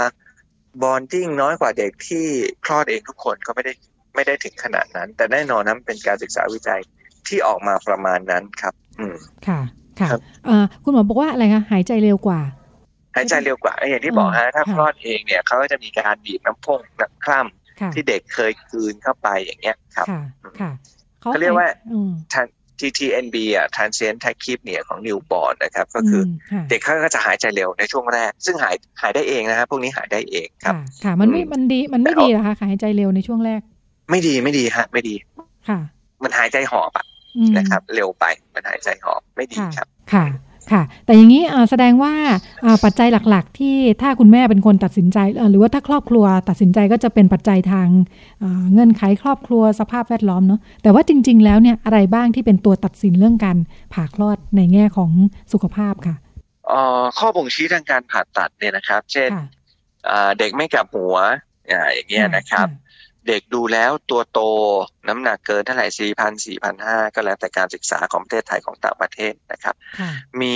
bonding น้อยกว่าเด็กที่คลอดเองทุกคนก็ไม่ได้ถึงขนาดนั้นแต่แน่นอนนั้นเป็นการศึกษาวิจัยที่ออกมาประมาณนั้นครับค่ะค่ะคุณหมอบอกว่าอะไรคะหายใจเร็วกว่าหายใจเร็วกว่าอย่างที่บอกฮะถ้าคลอดเองเนี่ยเขาก็จะมีการบีบน้ำพองน้ำคร่ำที่เด็กเคยคืนเข้าไปอย่างเงี้ยครับเขาเรียกว่า TTNB อ่ะ Transient Tachypnea ของ Newborn นะครับก็คือเด็กเขาก็จะหายใจเร็วในช่วงแรกซึ่งหายได้เองนะฮะพวกนี้หายได้เองครับค่ะมันไม่ดีเหรอคะหายใจเร็วในช่วงแรกไม่ดีฮะไม่ดีค่ะมันหายใจหอบอ่ะนะครับเร็วไปมันหายใจหอบไม่ดีครับค่ะค่ะแต่อย่างนี้แสดงว่าปัจจัยหลักๆที่ถ้าคุณแม่เป็นคนตัดสินใจหรือว่าถ้าครอบครัวตัดสินใจก็จะเป็นปัจจัยทางเงื่อนไขครอบครัวสภาพแวดล้อมเนาะแต่ว่าจริงๆแล้วเนี่ยอะไรบ้างที่เป็นตัวตัดสินเรื่องการผ่าคลอดในแง่ของสุขภาพค่ะข้อบ่งชี้ทางการผ่าตัดเนี่ยนะครับเช่นเด็กไม่กลับหัวอย่างเงี้ยนะครับเด็กดูแล้วตัวโตน้ำหนักเกินเท่าไหร่ 4,000 4,500 ก็แล้วแต่การศึกษาของประเทศไทยของต่างประเทศนะครับมี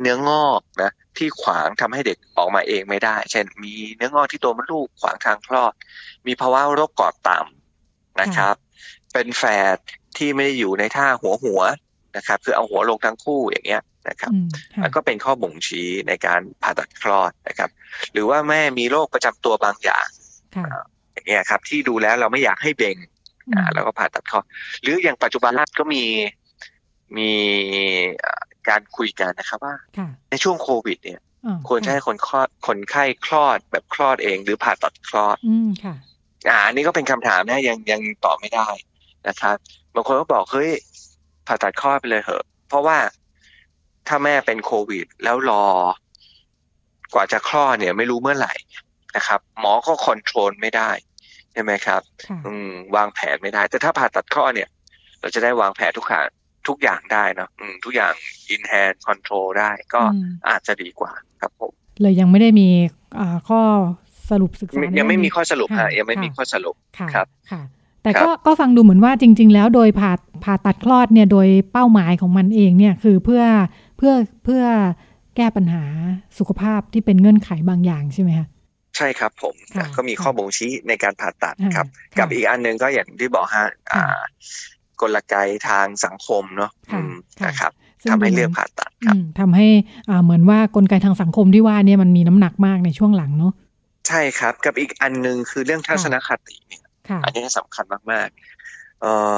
เนื้องอกนะที่ขวางทำให้เด็กออกมาเองไม่ได้เช่นมีเนื้องอกที่ตัวมดลูกขวางทางคลอดมีภาวะโรคกอดต่ำนะครับเป็นแฝดที่ไม่ได้อยู่ในท่าหัวนะครับคือเอาหัวลงทั้งคู่อย่างเงี้ยนะครับแล้วก็เป็นข้อบ่งชี้ในการผ่าตัดคลอดนะครับหรือว่าแม่มีโรคประจำตัวบางอย่างเนี่ยครับที่ดูแล้วเราไม่อยากให้เบ่งแล้วก็ผ่าตัดคลอดหรืออย่างปัจจุบันก็มีการคุยกันนะครับว่าในช่วงโควิดเนี่ยควรจะให้คนไข้คลอดแบบคลอดเองหรือผ่าตัดคลอดอันนี้ก็เป็นคำถามนะยังตอบไม่ได้นะครับบางคนก็บอกเฮ้ยผ่าตัดคลอดไปเลยเหอะเพราะว่าถ้าแม่เป็นโควิดแล้วรอกว่าจะคลอดเนี่ยไม่รู้เมื่อไหร่นะครับหมอก็คอนโทรลไม่ได้ใช่ไหมครับวางแผนไม่ได้แต่ถ้าผ่าตัดข้อเนี่ยเราจะได้วางแผนทุกอย่างได้เนาะทุกอย่าง in hand control ได้ก็อาจจะดีกว่าครับผมเลยยังไม่ได้มีข้อสรุปศึกษายังไม่มีข้อสรุปฮะยังไม่มีข้อสรุปครับค่ะแต่ก็ฟังดูเหมือนว่าจริงๆแล้วโดยผ่าตัดคลอดเนี่ยโดยเป้าหมายของมันเองเนี่ยคือเพื่อแก้ปัญหาสุขภาพที่เป็นเงื่อนไขบางอย่างใช่ไหมคะใช่ครับผมก็มีข้อบ่งชี้ในการผ่าตัดครับกับอีกอันนึงก็อย่างที่บอกฮะกลไกทางสังคมเนาะนะครับทำให้เลือกผ่าตัดครับทำให้เหมือนว่ากลไกทางสังคมที่ว่าเนี่ยมันมีน้ำหนักมากในช่วงหลังเนาะ ใช่ครับกับอีกอันนึงคือเรื่องทัศนคติเนี่ยอันนี้สำคัญมาก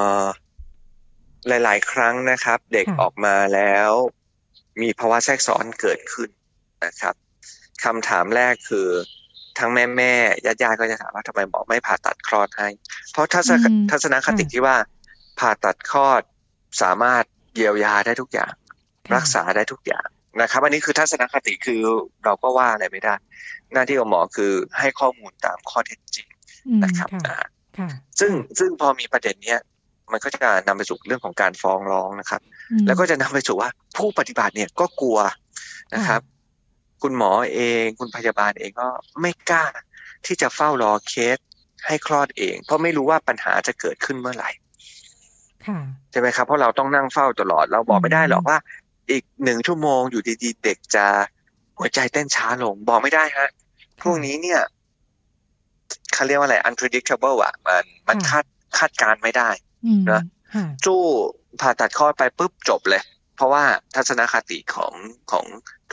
ๆหลายๆครั้งนะครับเด็กออกมาแล้วมีภาวะแทรกซ้อนเกิดขึ้นนะครับคำถามแรกคือทั้งแม่ญาติๆก็จะถามว่าทำไมหมอไม่ผ่าตัดคลอดให้เพราะทัศนคติที่ว่าผ่าตัดคลอดสามารถเยียวยาได้ทุกอย่างรักษาได้ทุกอย่างนะครับอันนี้คือทัศนคติคือเราก็ว่าอะไรไม่ได้หน้าที่ของหมอคือให้ข้อมูลตามข้อเท็จจริงนะครับซึ่งพอมีประเด็นนี้มันก็จะนำไปสู่เรื่องของการฟ้องร้องนะครับแล้วก็จะนำไปสู่ว่าผู้ปฏิบัติเนี่ยก็กลัวนะครับคุณหมอเองคุณพยาบาลเองก็ไม่กล้าที่จะเฝ้ารอเคสให้คลอดเองเพราะไม่รู้ว่าปัญหาจะเกิดขึ้นเมื่อไหร่ใช่ไหมครับเพราะเราต้องนั่งเฝ้าตลอดเราบอกไม่ได้หรอกว่าอีก1ชั่วโมงอยู่ดีๆเด็กจะหัวใจเต้นช้าลงบอกไม่ได้ฮะพวกนี้เนี่ยเขาเรียกว่าอะไร unpredictable อ่ะมันคาดการไม่ได้นะจู่ผ่าตัดคลอดไปปุ๊บจบเลยเพราะว่าทัศนคติของ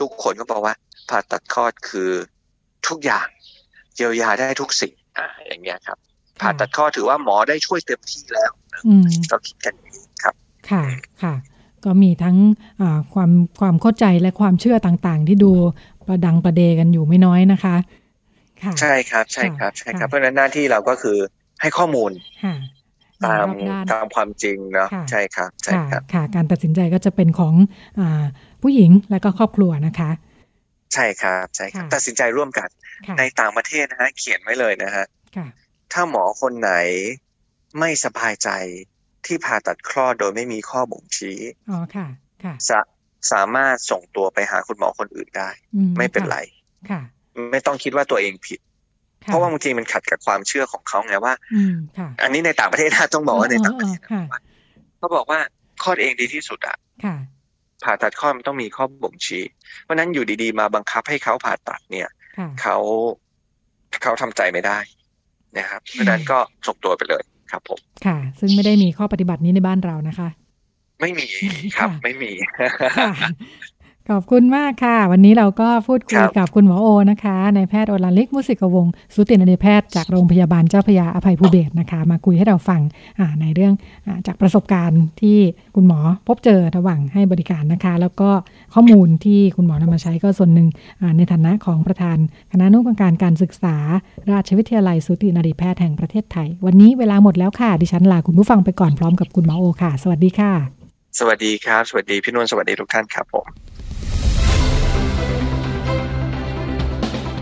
ทุกคนก็บอกว่าผ่าตัดคลอดคือทุกอย่างเยียวยาได้ทุกสิ่งอย่างเงี้ยครับผ่าตัดคลอดถือว่าหมอได้ช่วยเต็มที่แล้วเราคิดกันอย่างนี้ครับค่ะค่ะก็มีทั้งความเข้าใจและความเชื่อต่างๆที่ดูประดังประเดกันอยู่ไม่น้อยนะคะค่ะใช่ครับใช่ครับใช่ครับเพราะฉะนั้นหน้าที่เราก็คือให้ข้อมูลตามความจริงเนาะใช่ครับใช่ครับค่ะการตัดสินใจก็จะเป็นของผู้หญิงและก็ครอบครัวนะคะใช่ครับใช่ครับตัดสินใจร่วมกันในต่างประเทศนะฮะเขียนไว้เลยนะฮะถ้าหมอคนไหนไม่สบายใจที่ผ่าตัดคลอดโดยไม่มีข้อบ่งชี้อ๋อค่ะค่ะสามารถส่งตัวไปหาคุณหมอคนอื่นได้ไม่เป็นไรค่ะไม่ต้องคิดว่าตัวเองผิดเพราะว่าบางทีมันขัดกับความเชื่อของเขาไงว่าอันนี้ในต่างประเทศนะต้องบอกว่าในต่างประเทศเขาบอกว่าคลอดเองดีที่สุดอ่ะผ่าตัดคลอดมันต้องมีข้อบ่งชี้เพราะนั้นอยู่ดีๆมาบังคับให้เขาผ่าตัดเนี่ยเขาทำใจไม่ได้นะครับเพราะนั้นก็ส่งตัวไปเลยครับผมค่ะซึ่งไม่ได้มีข้อปฏิบัตินี้ในบ้านเรานะคะไม่มีครับไม่มีขอบคุณมากค่ะวันนี้เราก็พูดคุยกับคุณหมอโอนะคะนายแพทย์โอฬารฤทธิ์ มุสิกวงศ์สูตินรีแพทย์จากโรงพยาบาลเจ้าพระยาอภัยภูเบศรนะคะมาคุยให้เราฟังในเรื่องจากประสบการณ์ที่คุณหมอพบเจอระหว่างให้บริการนะคะแล้วก็ข้อมูลที่คุณหมอนำมาใช้ก็ส่วนหนึ่งในฐานะของประธานคณะอนุกรรมการการศึกษาราชวิทยาลัยสูตินรีแพทย์แห่งประเทศไทยวันนี้เวลาหมดแล้วค่ะดิฉันลาคุณผู้ฟังไปก่อนพร้อมกับคุณหมอโอค่ะสวัสดีค่ะสวัสดีครับสวัสดีพี่นวลสวัสดีทุกท่านครับผม